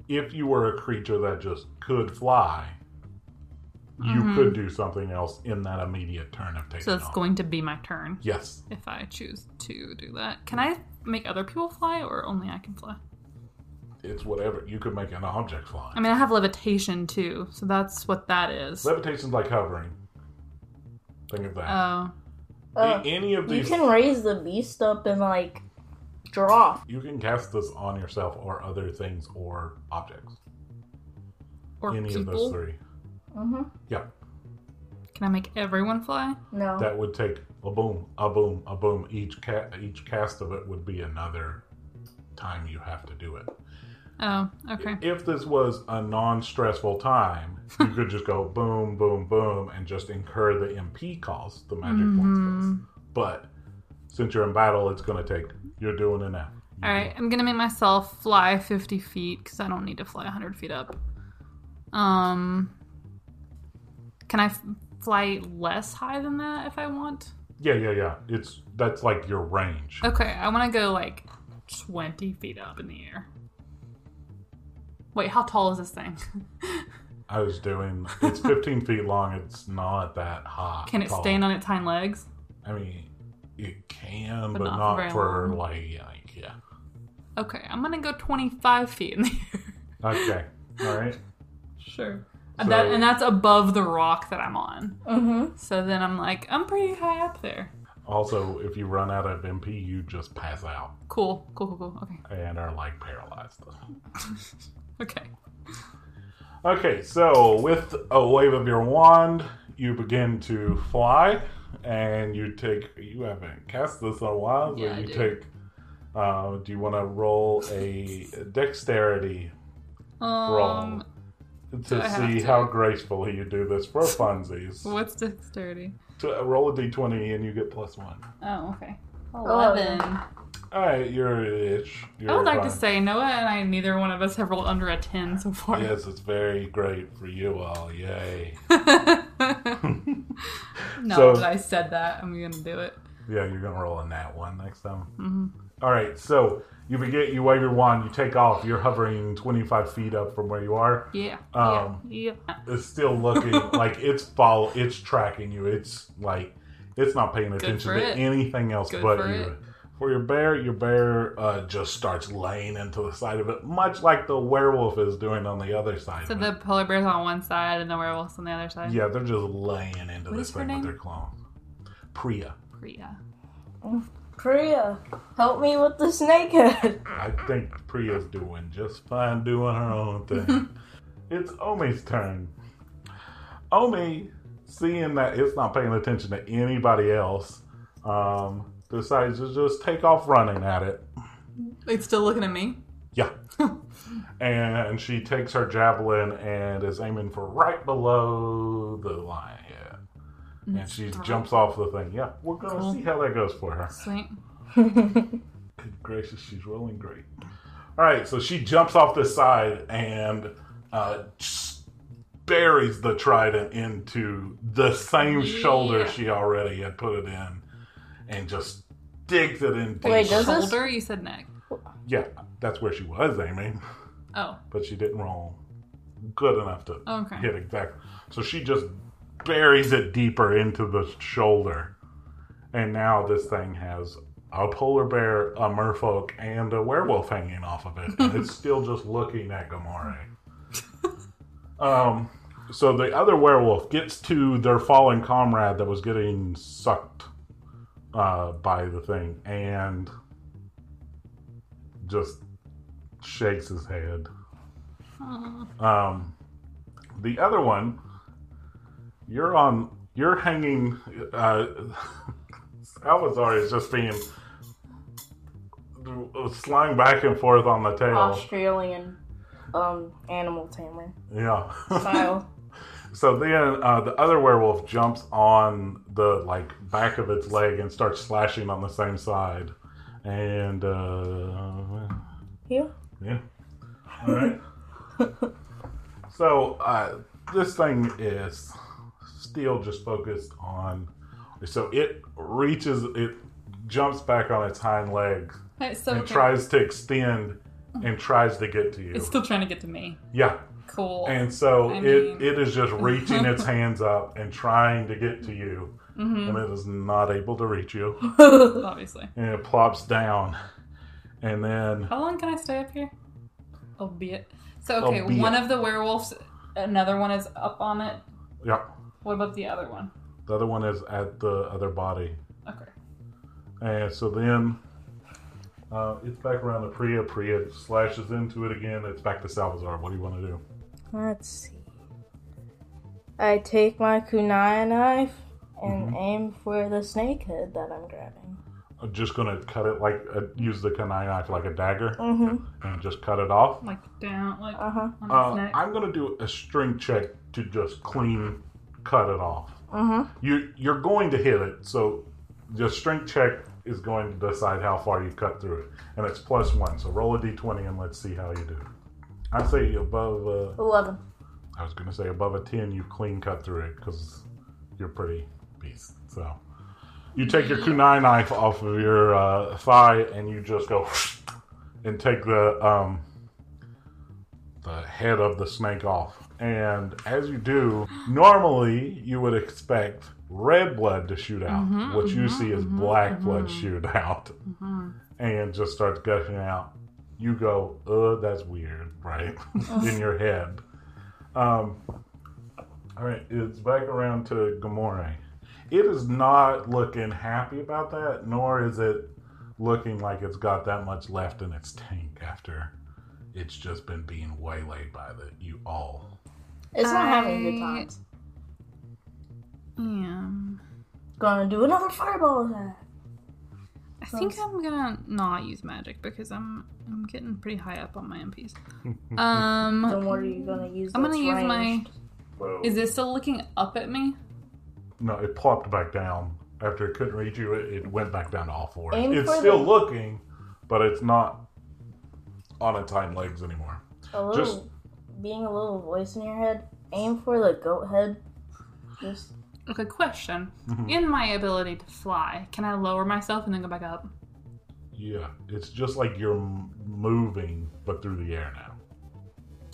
If you were a creature that just could fly, you mm-hmm. could do something else in that immediate turn of taking off. So it's going to be my turn? Yes. If I choose to do that. Can I make other people fly, or only I can fly? It's whatever. You could make an object fly. I mean, I have levitation, too, so that's what that is. Levitation's like hovering. Think of that. Oh. Uh, Any of these... You can raise the beast up and, like... Draw. You can cast this on yourself or other things or objects. Or any people? Of those three. Mm-hmm. Yeah. Can I make everyone fly? No. That would take a boom, a boom, a boom. Each ca- each cast of it would be another time you have to do it. Oh, okay. If this was a non-stressful time, you could just go boom, boom, boom, and just incur the M P cost, the magic mm-hmm. points cost. But since you're in battle, it's going to take... You're doing it now. You All right. I'm going to make myself fly fifty feet because I don't need to fly one hundred feet up. Um, Can I f- fly less high than that if I want? Yeah, yeah, yeah. It's That's like your range. Okay. I want to go like twenty feet up in the air. Wait, how tall is this thing? I was doing... It's fifteen feet long. It's not that high. Can it tall. stand on its hind legs? I mean... It can, but, but not, not for, long. like, yeah. Okay, I'm going to go twenty-five feet in the air. Okay, all right. Sure. So, that, and that's above the rock that I'm on. Mm-hmm. So then I'm like, I'm pretty high up there. Also, if you run out of M P, you just pass out. Cool, cool, cool, cool. Okay. And are, like, paralyzed. Okay. Okay, so with a wave of your wand, you begin to fly. And you take, you haven't cast this in a while, so yeah, you do. take, uh, do you want to roll a dexterity um, roll to see to? how gracefully you do this for funsies? What's dexterity? To roll a d twenty and you get plus one. Oh, okay. eleven. Alright, you're itch. You're I would like fine. to say, Noah and I, neither one of us have rolled under a ten so far. Yes, it's very great for you all. Yay. No, so, but I said that. I'm going to do it. Yeah, you're going to roll a nat one next time. Mm-hmm. All right, so you begin, you wave your wand, you take off. You're hovering twenty-five feet up from where you are. Yeah, um, yeah, yeah. It's still looking like it's follow, it's tracking you. It's like, it's not paying attention to it. anything else Good but for you. It. For your bear, your bear uh, just starts laying into the side of it, much like the werewolf is doing on the other side. So of the polar bear's on one side and the werewolf's on the other side? Yeah, they're just laying into what this thing name? with their claws. Priya. Priya. Priya, help me with the snakehead. I think Priya's doing just fine doing her own thing. It's Omi's turn. Omi, seeing that it's not paying attention to anybody else, um... decides to just take off running at it. It's still looking at me? Yeah. And she takes her javelin and is aiming for right below the lion. Yeah. And, and she strong. jumps off the thing. Yeah, we're going to cool. see how that goes for her. Sweet. Good gracious, she's rolling great. All right, so she jumps off this side and uh, buries the trident into the same yeah. shoulder she already had put it in. And just digs it in deep. Wait, does this... Shoulder? You said neck. Yeah, that's where she was aiming. Oh. But she didn't roll good enough to okay. hit exactly. So she just buries it deeper into the shoulder. And now this thing has a polar bear, a merfolk, and a werewolf hanging off of it. And it's still just looking at Gamore. um, so the other werewolf gets to their fallen comrade that was getting sucked Uh, by the thing and just shakes his head. Um, the other one, you're on You're hanging... Uh, Salvazar is just being slung back and forth on the tail. Australian um, animal tamer. Yeah. Style. So then uh, the other werewolf jumps on the like back of its leg and starts slashing on the same side. And... Uh, yeah. Yeah. All right. So uh, this thing is... Still just focused on, so it reaches, it jumps back on its hind legs so, and okay. tries to extend and tries to get to you. It's still trying to get to me. Yeah. Cool. And so I it mean... it is just reaching its hands up and trying to get to you, mm-hmm. and it is not able to reach you. Obviously. And it plops down, and then. How long can I stay up here? Albeit. So okay, Albeit. One of the werewolves, another one is up on it. Yeah. What about the other one? The other one is at the other body. Okay. And so then uh, it's back around to Priya. Priya slashes into it again. It's back to Salvazar. What do you want to do? Let's see. I take my kunai knife and mm-hmm. aim for the snake head that I'm grabbing. I'm just going to cut it like, uh, use the kunai knife like a dagger mm-hmm. and just cut it off. Like down, like uh-huh. on the uh, neck. I'm going to do a strength check to just clean... cut it off. Uh-huh. You, you're going to hit it, so your strength check is going to decide how far you cut through it. And it's plus one, so roll a d twenty and let's see how you do. I'd say above a... eleven. I was going to say above a ten, you clean cut through it, because you're pretty beast. So you take your kunai knife off of your uh, thigh, and you just go and take the um, the head of the snake off. And as you do, normally you would expect red blood to shoot out. Mm-hmm, what you mm-hmm, see is mm-hmm, black mm-hmm. blood shoot out mm-hmm. and just starts gushing out. You go, uh, that's weird, right? In your head. Um, all right, it's back around to Gamore. It is not looking happy about that, nor is it looking like it's got that much left in its tank after it's just been being waylaid by the, you all. It's not I... having good times. Yeah. Gonna do another fireball attack. I so think it's... I'm gonna not use magic because I'm I'm getting pretty high up on my M Ps. um. Then what are you gonna use? I'm gonna use ranged? my. Whoa. Is this still looking up at me? No, it plopped back down after it couldn't reach you. It, it went back down to all fours. Aim it's still the... looking, but it's not on its hind legs anymore. A little... Just. Being a little voice in your head, aim for the goat head. Just okay. Question: mm-hmm. in my ability to fly, can I lower myself and then go back up? Yeah, it's just like you're moving, but through the air now.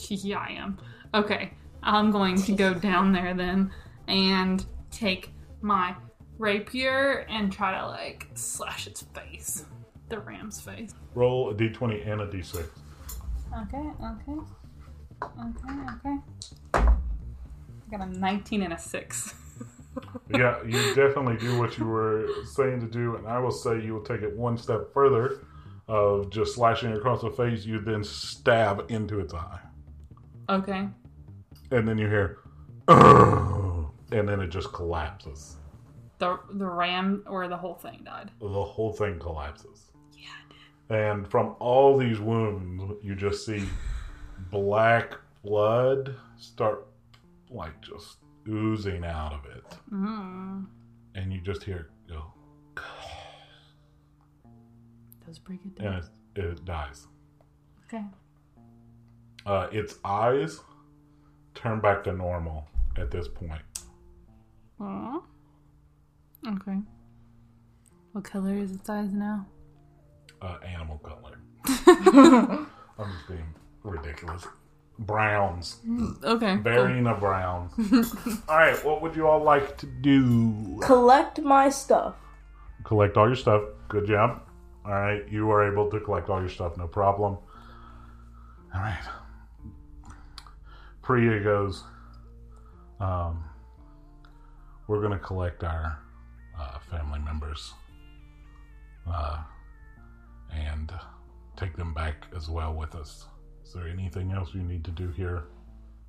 Yeah, I am. Okay, I'm going to go down there then and take my rapier and try to like slash its face, the ram's face. Roll a d twenty and a d six. Okay. Okay. Okay, okay. I got a nineteen and a six. Yeah, you definitely do what you were saying to do, and I will say you will take it one step further of just slashing across the face. You then stab into its eye. Okay. And then you hear, and then it just collapses. The the ram or the whole thing died? The whole thing collapses. Yeah, it did. And from all these wounds, you just see... black blood start like just oozing out of it, mm. and you just hear it go. Does break it down, and it, it dies. Okay. Uh, its eyes turn back to normal at this point. Aww. Okay. What color is its eyes now? Uh, animal color. I'm just being. Ridiculous. Browns. Okay. Burying cool. a brown. Alright, what would you all like to do? Collect my stuff. Collect all your stuff. Good job. Alright, you are able to collect all your stuff, no problem. Alright. Priya goes, um, we're going to collect our uh, family members uh, and take them back as well with us. Is there anything else you need to do here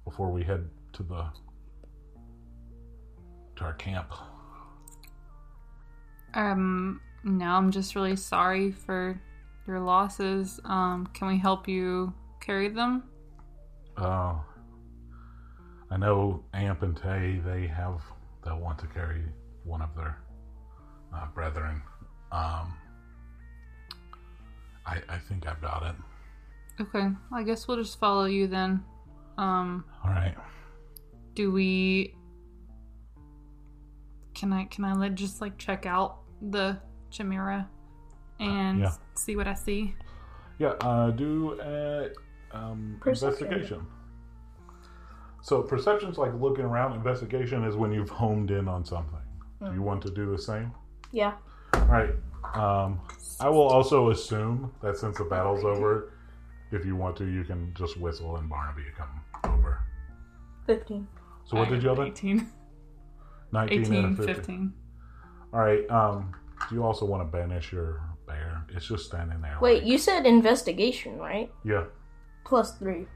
before we head to the to our camp. Um, no, I'm just really sorry for your losses. Um, can we help you carry them? Uh, I know Amp and Tay, they have, they'll want to carry one of their uh, brethren. Um, I, I think I've got it. Okay, I guess we'll just follow you then. Um, All right. Do we... Can I can I let just like check out the chimera and uh, yeah. see what I see? Yeah, uh, do a um, investigation. So perception's like looking around. Investigation is when you've homed in on something. Mm. Do you want to do the same? Yeah. All right. Um, I will also assume that since the battle's over, if you want to, you can just whistle and Barnaby come over. fifteen. So what I did you have? eighteen. nineteen and fifteen. fifteen. All right. Um, do you also want to banish your bear? It's just standing there. Wait, like... you said investigation, right? Yeah. Plus three.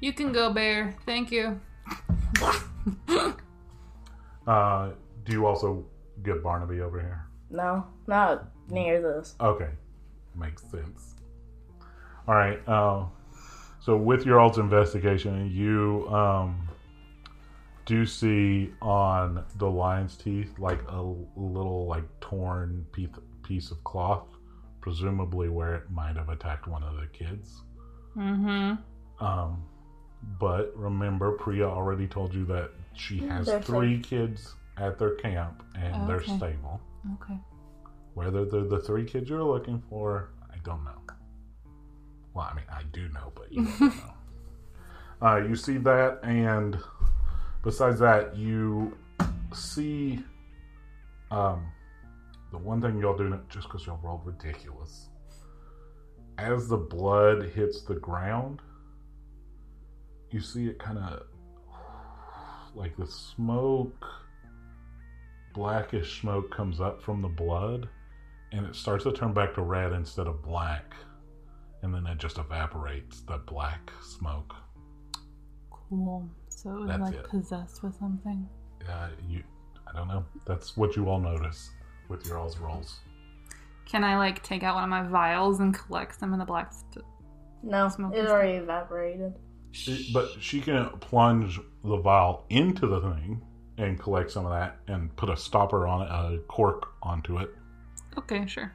You can go, bear. Thank you. uh, do you also get Barnaby over here? No, not near this. Okay. Makes sense. All right. Uh, so with your alt's investigation, you... Um, do see on the lion's teeth like a little like torn piece of cloth, presumably where it might have attacked one of the kids. Mm-hmm. Um, but remember, Priya already told you that she has they're three safe. kids at their camp, and okay. they're stable. Okay. Whether they're the three kids you're looking for, I don't know. Well, I mean, I do know, but you don't know. Uh, you see that, and... Besides that, you see um, the one thing y'all do, just because y'all rolled ridiculous, as the blood hits the ground, you see it kind of like the smoke, blackish smoke comes up from the blood, and it starts to turn back to red instead of black, and then it just evaporates the black smoke. Cool. So it was That's like it. possessed with something. Uh, you, I don't know. That's what you all notice with your all's rolls. Can I like take out one of my vials and collect some of the black st- no, smoke? No, it already stuff? evaporated. She, but she can plunge the vial into the thing and collect some of that and put a stopper on it, a cork onto it. Okay, sure.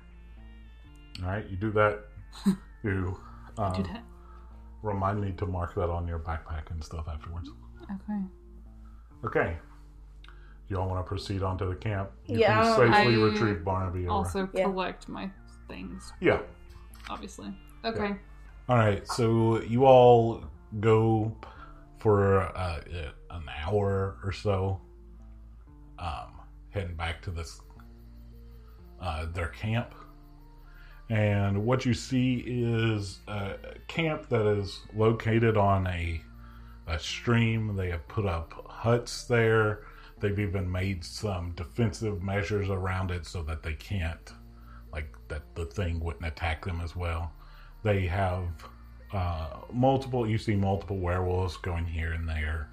All right, you do that. you um, do that. Remind me to mark that on your backpack and stuff afterwards. Okay. Okay. Y'all want to proceed on to the camp? You yeah. You can safely I retrieve Barnaby. Also over. collect yeah. my things. Yeah. Obviously. Okay. Yeah. All right. So you all go for uh, an hour or so, um, heading back to this uh, their camp. And what you see is a camp that is located on a a stream. They have put up huts there. They've even made some defensive measures around it so that they can't, like, that the thing wouldn't attack them as well. They have uh, multiple, you see multiple werewolves going here and there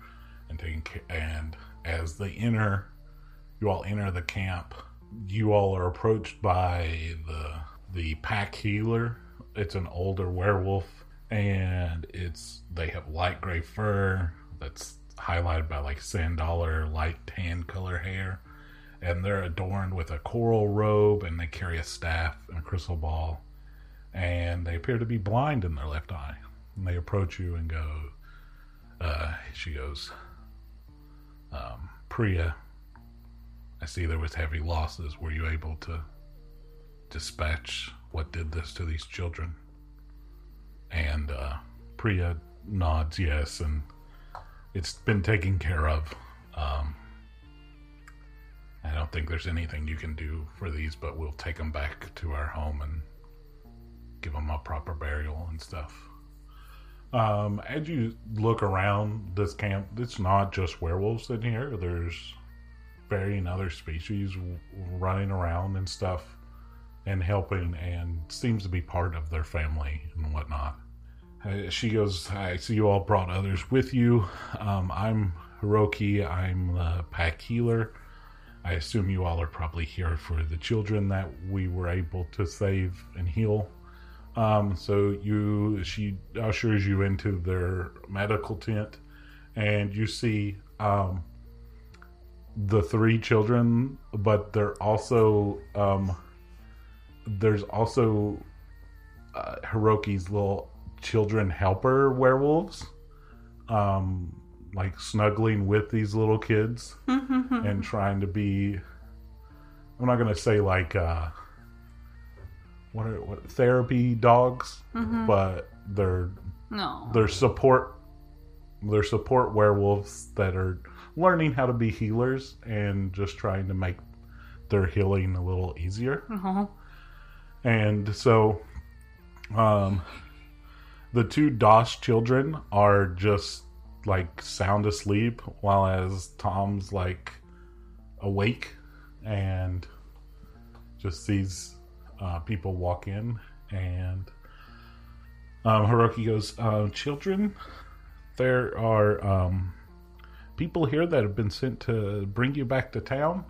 and taking care. And as they enter, you all enter the camp. You all are approached by the... the pack healer. It's an older werewolf, and it's they have light gray fur that's highlighted by like sand dollar light tan color hair, and they're adorned with a coral robe, and they carry a staff and a crystal ball, and they appear to be blind in their left eye. And they approach you and go, uh, she goes, um, Priya, I see there was heavy losses. Were you able to dispatch what did this to these children? And uh, Priya nods yes, and it's been taken care of. Um, I don't think there's anything you can do for these, but we'll take them back to our home and give them a proper burial and stuff. Um, as you look around this camp, it's not just werewolves in here. There's varying other species running around and stuff, and helping, and seems to be part of their family and whatnot. She goes, I see you all brought others with you. Um, I'm Hiroki. I'm the pack healer. I assume you all are probably here for the children that we were able to save and heal. Um, so you, she ushers you into their medical tent, and you see um, the three children, but they're also um, there's also uh, Hiroki's little children helper werewolves, um, like snuggling with these little kids and trying to be. I'm not gonna say like. Uh, What are what, therapy dogs, mm-hmm. but they're no. they're support they're support werewolves that are learning how to be healers and just trying to make their healing a little easier. Mm-hmm. And so, um, the two Dosh children are just like sound asleep, while as Tom's like awake and just sees. Uh, people walk in, and um, Hiroki goes, uh, children, there are um, people here that have been sent to bring you back to town.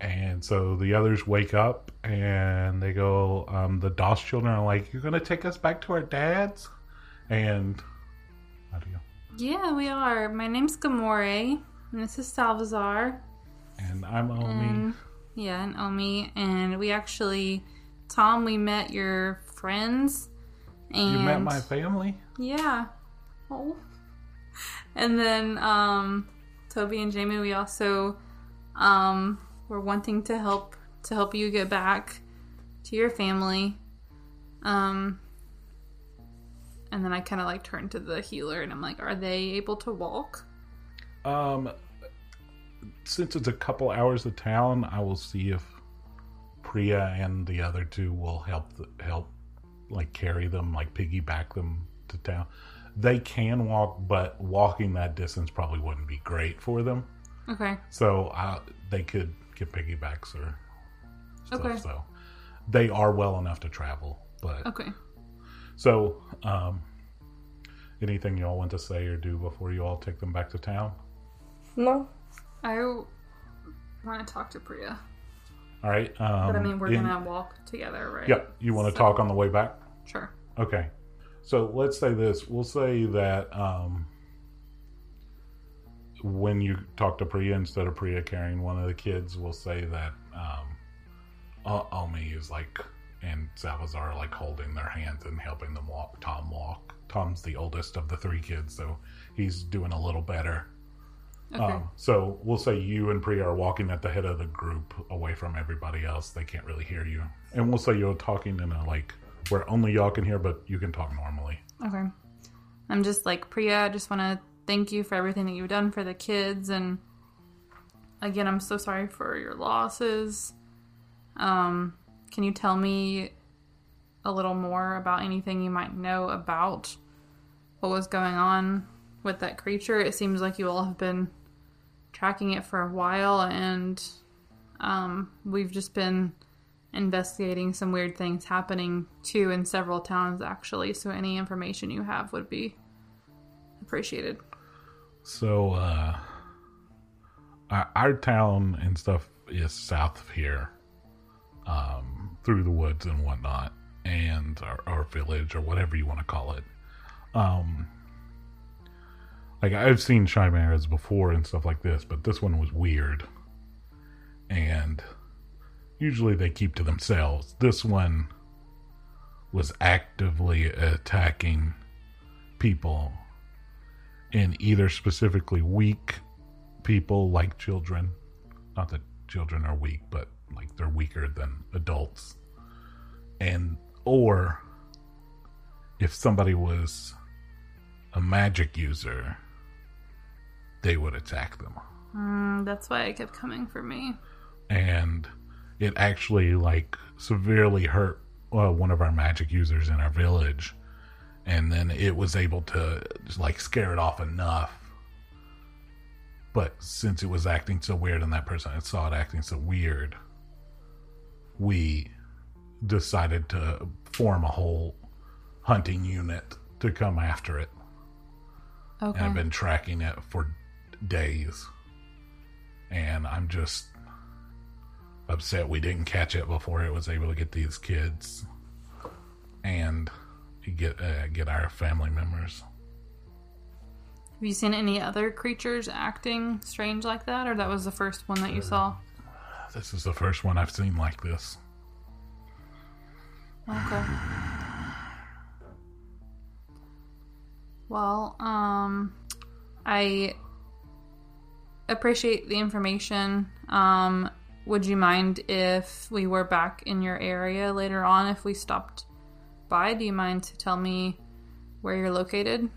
And so the others wake up, and they go, um, the Doss children are like, you're going to take us back to our dads? And how do you? Yeah, we are. My name's Gamore, and this is Salvazar. And I'm Omi. And, yeah, and Omi. And we actually... Tom, we met your friends. And you met my family? Yeah. Oh. And then um, Toby and Jamie, we also um, were wanting to help to help you get back to your family. Um, and then I kind of like turned to the healer and I'm like, are they able to walk? Um, since it's a couple hours of town, I will see if Priya and the other two will help help like carry them, like piggyback them to town. They can walk, but walking that distance probably wouldn't be great for them. Okay. So uh, they could get piggybacks or stuff. Okay. So they are well enough to travel, but okay. So um, anything y'all want to say or do before you all take them back to town? No, I want to talk to Priya. All right. Um, but I mean, we're in, gonna walk together, right? Yep. You want to so, talk on the way back? Sure. Okay. So let's say this. We'll say that um, when you talk to Priya, instead of Priya carrying one of the kids, we'll say that um, Omi is like, and Salvazar are like holding their hands and helping them walk. Tom walk. Tom's the oldest of the three kids, so he's doing a little better. Okay. Um, so we'll say you and Priya are walking at the head of the group, away from everybody else. They can't really hear you, and we'll say you're talking in a like where only y'all can hear, but you can talk normally. Okay, I'm just like Priya. I just want to thank you for everything that you've done for the kids, and again, I'm so sorry for your losses. Um, can you tell me a little more about anything you might know about what was going on with that creature? It seems like you all have been tracking it for a while, and um, we've just been investigating some weird things happening too in several towns actually, so any information you have would be appreciated. So uh, our town and stuff is south of here, um, through the woods and whatnot, and our, our village or whatever you want to call it. um Like, I've seen chimeras before and stuff like this, but this one was weird. And usually they keep to themselves. This one was actively attacking people, and either specifically weak people, like children. Not that children are weak, but like they're weaker than adults. And, or if somebody was a magic user, they would attack them. Mm, that's why it kept coming for me. And it actually, like, severely hurt uh, one of our magic users in our village. And then it was able to, like, scare it off enough. But since it was acting so weird and that person saw it acting so weird, we decided to form a whole hunting unit to come after it. Okay. And I've been tracking it for days. And I'm just upset we didn't catch it before it was able to get these kids and get uh, get our family members. Have you seen any other creatures acting strange like that, or that was the first one that you saw? This is the first one I've seen like this. Okay. Well, um, I appreciate the information. Um, would you mind if we were back in your area later on, if we stopped by? Do you mind to tell me where you're located?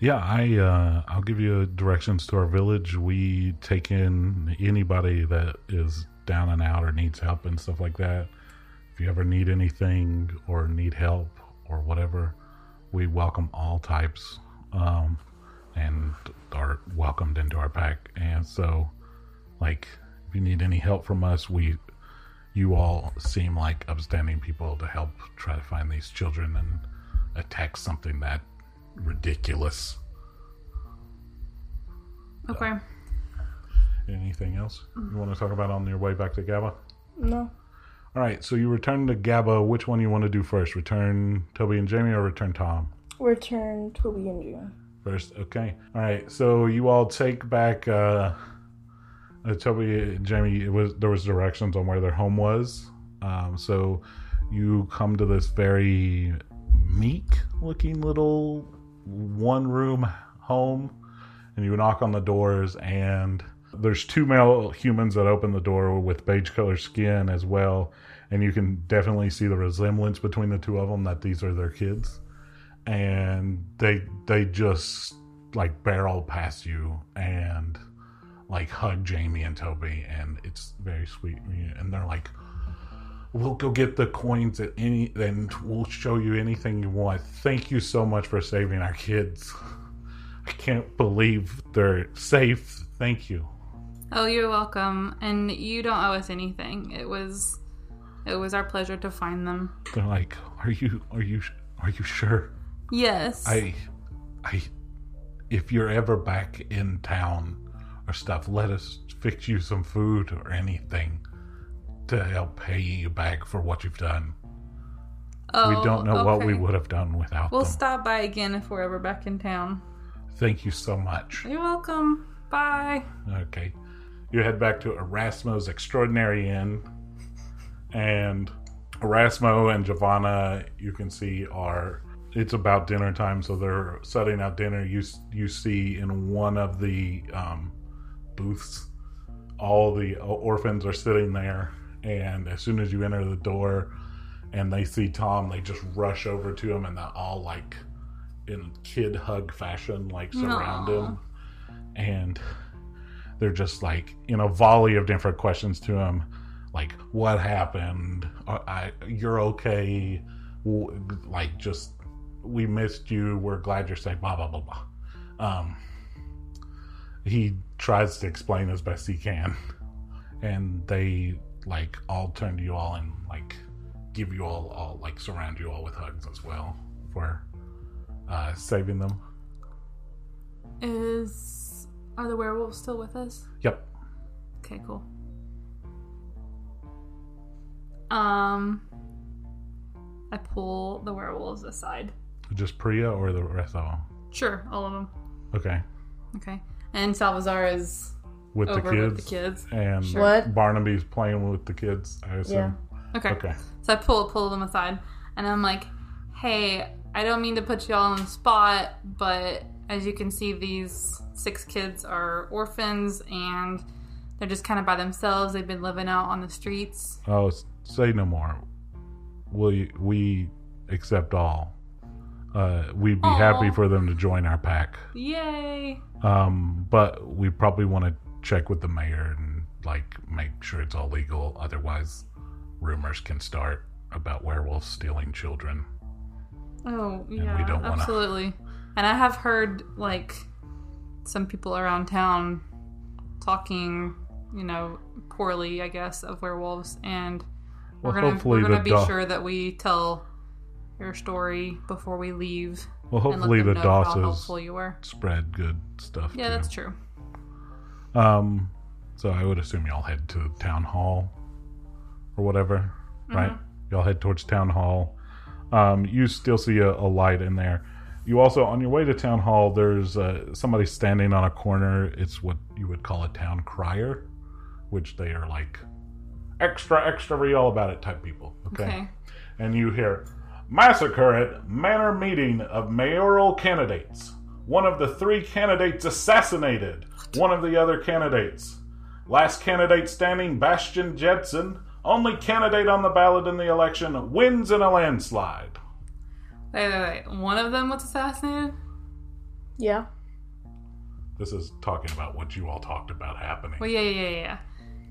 Yeah, I, uh, I'll give you directions to our village. We take in anybody that is down and out or needs help and stuff like that. If you ever need anything or need help or whatever, we welcome all types um, and are welcomed into our pack. And so, like, if you need any help from us, we, you all seem like upstanding people to help try to find these children and attack something that ridiculous. Okay. Uh, anything else you want to talk about on your way back to Gabba? No. All right, so you return to Gabba. Which one you want to do first? Return Toby and Jamie or return Tom? Return Toby and Jamie. First, okay. All right, so you all take back uh, uh, Toby and Jamie. It was, there was directions on where their home was. Um, so you come to this very meek-looking little one-room home, and you knock on the doors, and there's two male humans that open the door with beige-colored skin as well, and you can definitely see the resemblance between the two of them, that these are their kids, and they they just, like, barrel past you and, like, hug Jamie and Toby, and it's very sweet, and they're like, "We'll go get the coins at any, and we'll show you anything you want. Thank you so much for saving our kids. I can't believe they're safe. Thank you." Oh, you're welcome. And you don't owe us anything. It was, it was our pleasure to find them. They're like, "Are you, are you, are you sure?" Yes. I, I, if you're ever back in town or stuff, let us fix you some food or anything to help pay you back for what you've done. Oh, we don't know okay. what we would have done without we'll them. We'll stop by again if we're ever back in town. Thank you so much. You're welcome. Bye. Okay. You head back to Erasmo's Extraordinary Inn, and Erasmo and Giovanna, you can see, are, it's about dinner time, so they're setting out dinner. You, you see in one of the um, booths, all the orphans are sitting there. And as soon as you enter the door and they see Tom, they just rush over to him, and they all, like, in kid hug fashion, like, surround Aww. him. And they're just, like, in a volley of different questions to him. Like, what happened? I, I, you're okay. Like, just, we missed you. We're glad you're safe. Blah, blah, blah, blah. Um, he tries to explain as best he can. And they... like, all turn to you all and, like, give you all, all like, surround you all with hugs as well for uh, saving them. Is... Are the werewolves still with us? Yep. Okay, cool. Um, I pull the werewolves aside. Just Priya or the rest of them? Sure, all of them. Okay. Okay. And Salvazar is... With the, kids, with the kids, and sure. Barnaby's playing with the kids, I assume. Yeah. Okay. okay. So I pull pull them aside, and I'm like, "Hey, I don't mean to put you all on the spot, but as you can see, these six kids are orphans, and they're just kind of by themselves. They've been living out on the streets." Oh, say no more. We we accept all. Uh, we'd be Aww. happy for them to join our pack. Yay! Um, but we probably want to check with the mayor and, like, make sure it's all legal. Otherwise, rumors can start about werewolves stealing children. Oh, yeah, and we don't wanna... absolutely. And I have heard, like, some people around town talking, you know, poorly, I guess, of werewolves. And we're well, gonna, we're gonna be da- sure that we tell your story before we leave. Well, hopefully the Dosses spread good stuff. Yeah, too. That's true. Um, so I would assume y'all head to the town hall or whatever, mm-hmm. right? Y'all head towards town hall. Um, you still see a, a light in there. You also, on your way to town hall, there's uh, somebody standing on a corner. It's what you would call a town crier, which they are like extra, extra, we all about it type people. Okay? okay. And you hear, massacre at manor meeting of mayoral candidates. One of the three candidates assassinated. What? One of the other candidates. Last candidate standing, Bastion Jetson. Only candidate on the ballot in the election wins in a landslide. Wait, wait, wait. One of them was assassinated? Yeah. This is talking about what you all talked about happening. Well, yeah, yeah, yeah.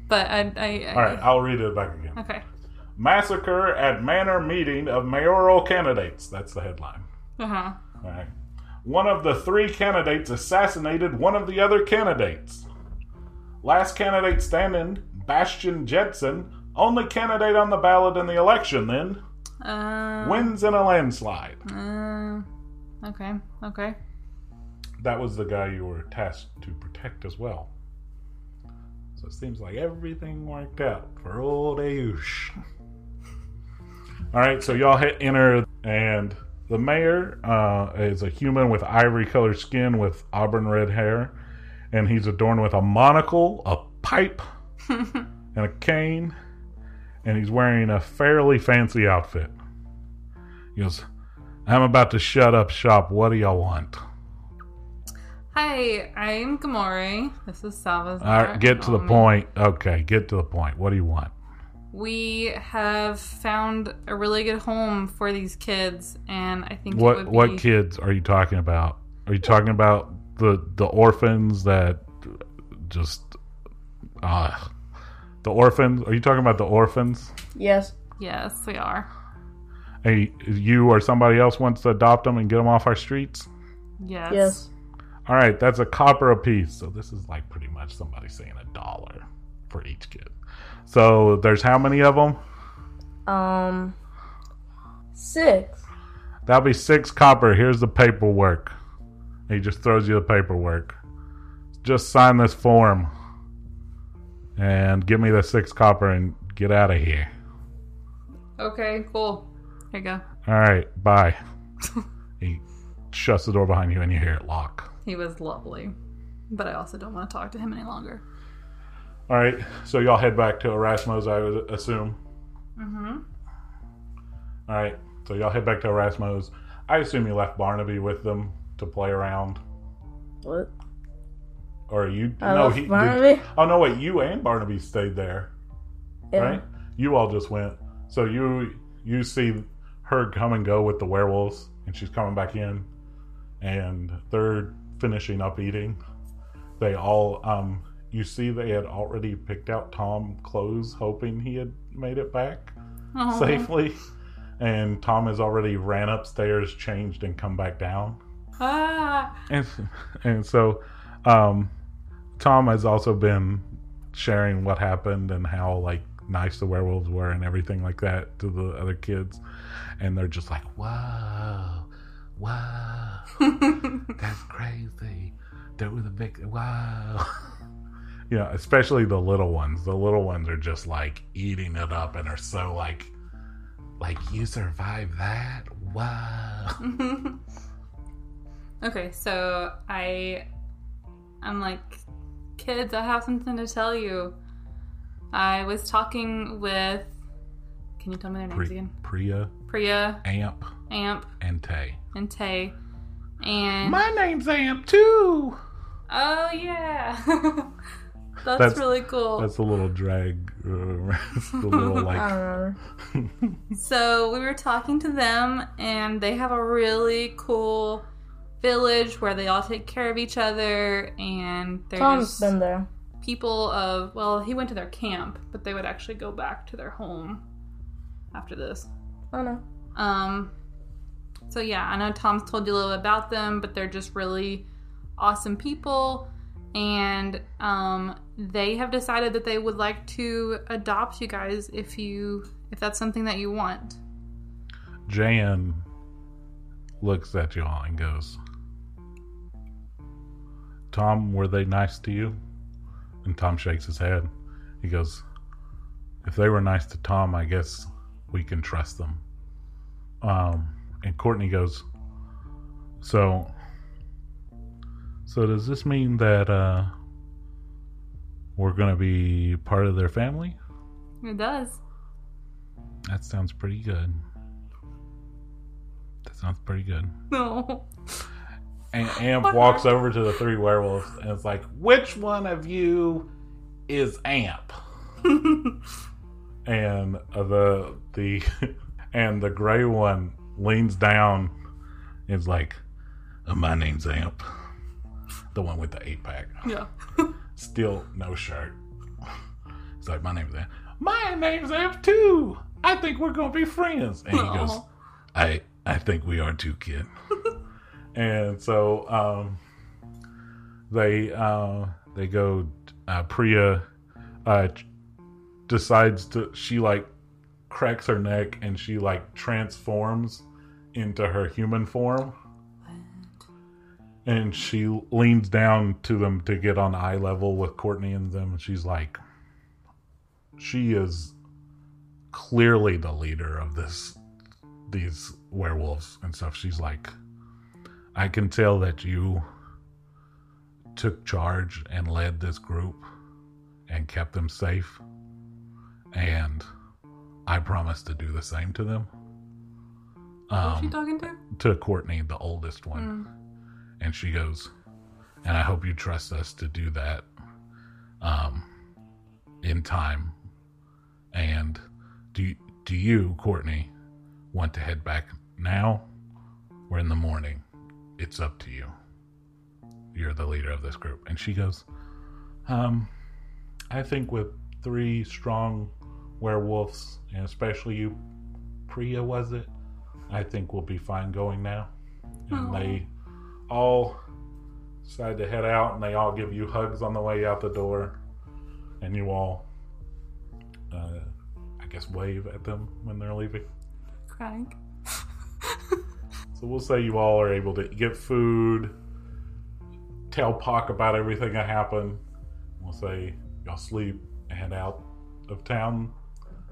But I... I, I Alright, I'll read it back again. Okay. Massacre at manor meeting of mayoral candidates. That's the headline. Uh-huh. Alright. One of the three candidates assassinated one of the other candidates. Last candidate standing, Bastion Jetson. Only candidate on the ballot in the election, then. Uh, wins in a landslide. Uh, okay, okay. That was the guy you were tasked to protect as well. So it seems like everything worked out for old Ayush. Alright, so y'all hit enter, and the mayor uh, is a human with ivory-colored skin with auburn red hair, and he's adorned with a monocle, a pipe, and a cane, and he's wearing a fairly fancy outfit. He goes, I'm about to shut up shop. What do y'all want? Hi, I'm Gamore. This is Salvazar. All right, get to the point. Okay, get to the point. What do you want? We have found a really good home for these kids, and I think what, it would be... What kids are you talking about? Are you talking about the, the orphans that just... Uh, The orphans? Are you talking about the orphans? Yes. Yes, we are. Hey, you or somebody else wants to adopt them and get them off our streets? Yes. Yes. All right, that's a copper apiece. So this is like pretty much somebody saying a dollar for each kid. So there's how many of them? Um, six. That'll be six copper. Here's the paperwork. He just throws you the paperwork. Just sign this form. And give me the six copper and get out of here. Okay, cool. Here you go. Alright, bye. He shuts the door behind you and you hear it lock. He was lovely. But I also don't want to talk to him any longer. Alright, so y'all head back to Erasmo's, I would assume. Mm-hmm. Alright, so y'all head back to Erasmo's. I assume you left Barnaby with them to play around. What? Or you? I no, he. Barnaby. Did, oh no! Wait, you and Barnaby stayed there, yeah. Right? You all just went. So you you see her come and go with the werewolves, and she's coming back in, and they're finishing up eating. They all, um, you see, they had already picked out Tom clothes, hoping he had made it back Aww. safely, and Tom has already ran upstairs, changed, and come back down. Ah. And and so, um. Tom has also been sharing what happened and how like nice the werewolves were and everything like that to the other kids, and they're just like, "Whoa, whoa, that's crazy! That was a big wow." You know, especially the little ones. The little ones are just like eating it up and are so like, like you survived that? Wow. Okay, so I, I'm like. Kids, I have something to tell you. I was talking with... Can you tell me their names Pri- again? Priya. Priya. Amp. Amp. And Tay. And Tay. And... My name's Amp, too! Oh, yeah. that's, that's really cool. That's a little drag. That's a little, like... So, we were talking to them, and they have a really cool... village where they all take care of each other, and there's Tom's been there. People of well, he went to their camp, but they would actually go back to their home after this. Oh no. Um. So yeah, I know Tom's told you a little about them, but they're just really awesome people, and um, they have decided that they would like to adopt you guys if you if that's something that you want. Jan looks at you all and goes, Tom, were they nice to you? And Tom shakes his head. He goes, if they were nice to Tom, I guess we can trust them. Um, and Courtney goes, so, so does this mean that uh, we're going to be part of their family? It does. That sounds pretty good. That sounds pretty good. No. And Amp walks over to the three werewolves and it's like, which one of you is Amp? And uh, the the and the gray one leans down and is like, oh, my name's Amp. The one with the eight pack. Yeah. Still no shirt. It's like, my name's Amp. My name's Amp too. I think we're gonna be friends. And he Aww. goes, I I think we are too, kid. And so um, they uh, they go. Uh, Priya uh, decides to. She like cracks her neck and she like transforms into her human form. What? And she leans down to them to get on eye level with Courtney and them. And she's like, she is clearly the leader of this these werewolves and stuff. She's like, I can tell that you took charge and led this group and kept them safe. And I promise to do the same to them. Who's um, she talking to? To Courtney, the oldest one. Mm. And she goes, and I hope you trust us to do that um, in time. And do, do you, Courtney, want to head back now or in the morning? It's up to you. You're the leader of this group. And she goes, um, I think with three strong werewolves, and especially you, Priya, was it? I think we'll be fine going now. And Aww. They all decide to head out, and they all give you hugs on the way out the door. And you all, uh, I guess, wave at them when they're leaving. Crying. So we'll say you all are able to get food, tell Pock about everything that happened. We'll say y'all sleep and head out of town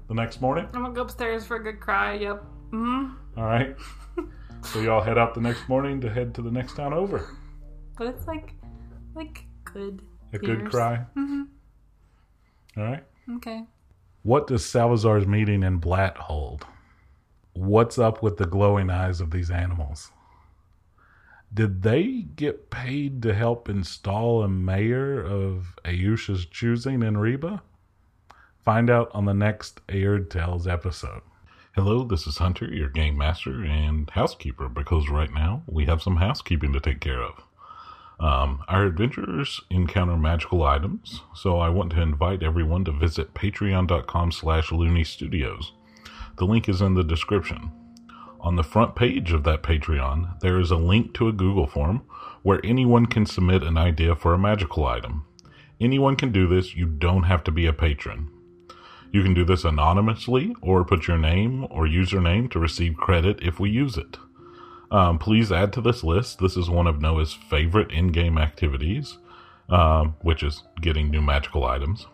the next morning. I'm going to go upstairs for a good cry, yep. Mm-hmm. All right. So y'all head out the next morning to head to the next town over. But it's like, like good A beers. Good cry? Mm-hmm. All right. Okay. What does Salvazar's meeting in Blatt hold? What's up with the glowing eyes of these animals? Did they get paid to help install a mayor of Ayush's choosing in Reba? Find out on the next Aird Tales episode. Hello, this is Hunter, your game master and housekeeper, because right now we have some housekeeping to take care of. Um, our adventurers encounter magical items, so I want to invite everyone to visit patreon.com slash Looney Studios. The link is in the description. On the front page of that Patreon, there is a link to a Google form where anyone can submit an idea for a magical item. Anyone can do this. You don't have to be a patron. You can do this anonymously or put your name or username to receive credit if we use it. Um, please add to this list. This is one of Noah's favorite in-game activities, um, which is getting new magical items.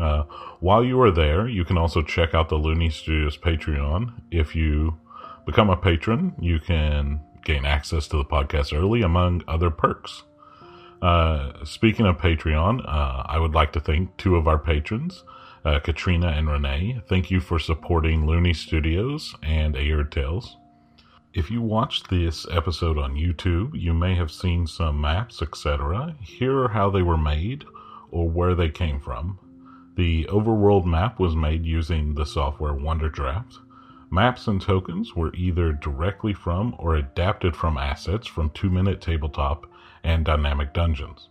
Uh, while you are there, you can also check out the Looney Studios Patreon. If you become a patron, you can gain access to the podcast early, among other perks. Uh, speaking of Patreon, uh, I would like to thank two of our patrons, uh, Katrina and Renee. Thank you for supporting Looney Studios and Aird Tales. If you watched this episode on YouTube, you may have seen some maps, et cetera. Here are how they were made or where they came from. The overworld map was made using the software WonderDraft. Maps and tokens were either directly from or adapted from assets from two minute Tabletop and Dynamic Dungeons.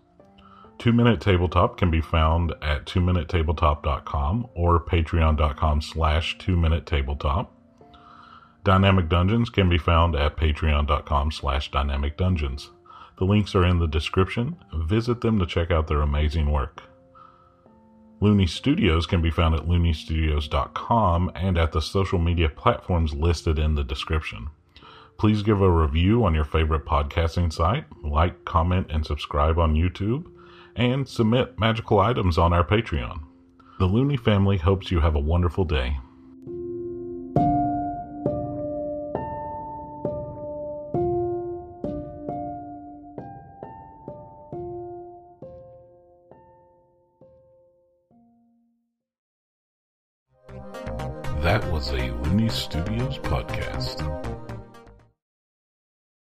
two minute Tabletop can be found at two minute tabletop dot com or patreon.com slash 2minute Tabletop. Dynamic Dungeons can be found at patreon.com slash Dynamic Dungeons. The links are in the description. Visit them to check out their amazing work. Looney Studios can be found at looney studios dot com and at the social media platforms listed in the description. Please give a review on your favorite podcasting site, like, comment, and subscribe on YouTube, and submit magical items on our Patreon. The Looney family hopes you have a wonderful day. That was a Looney Studios podcast.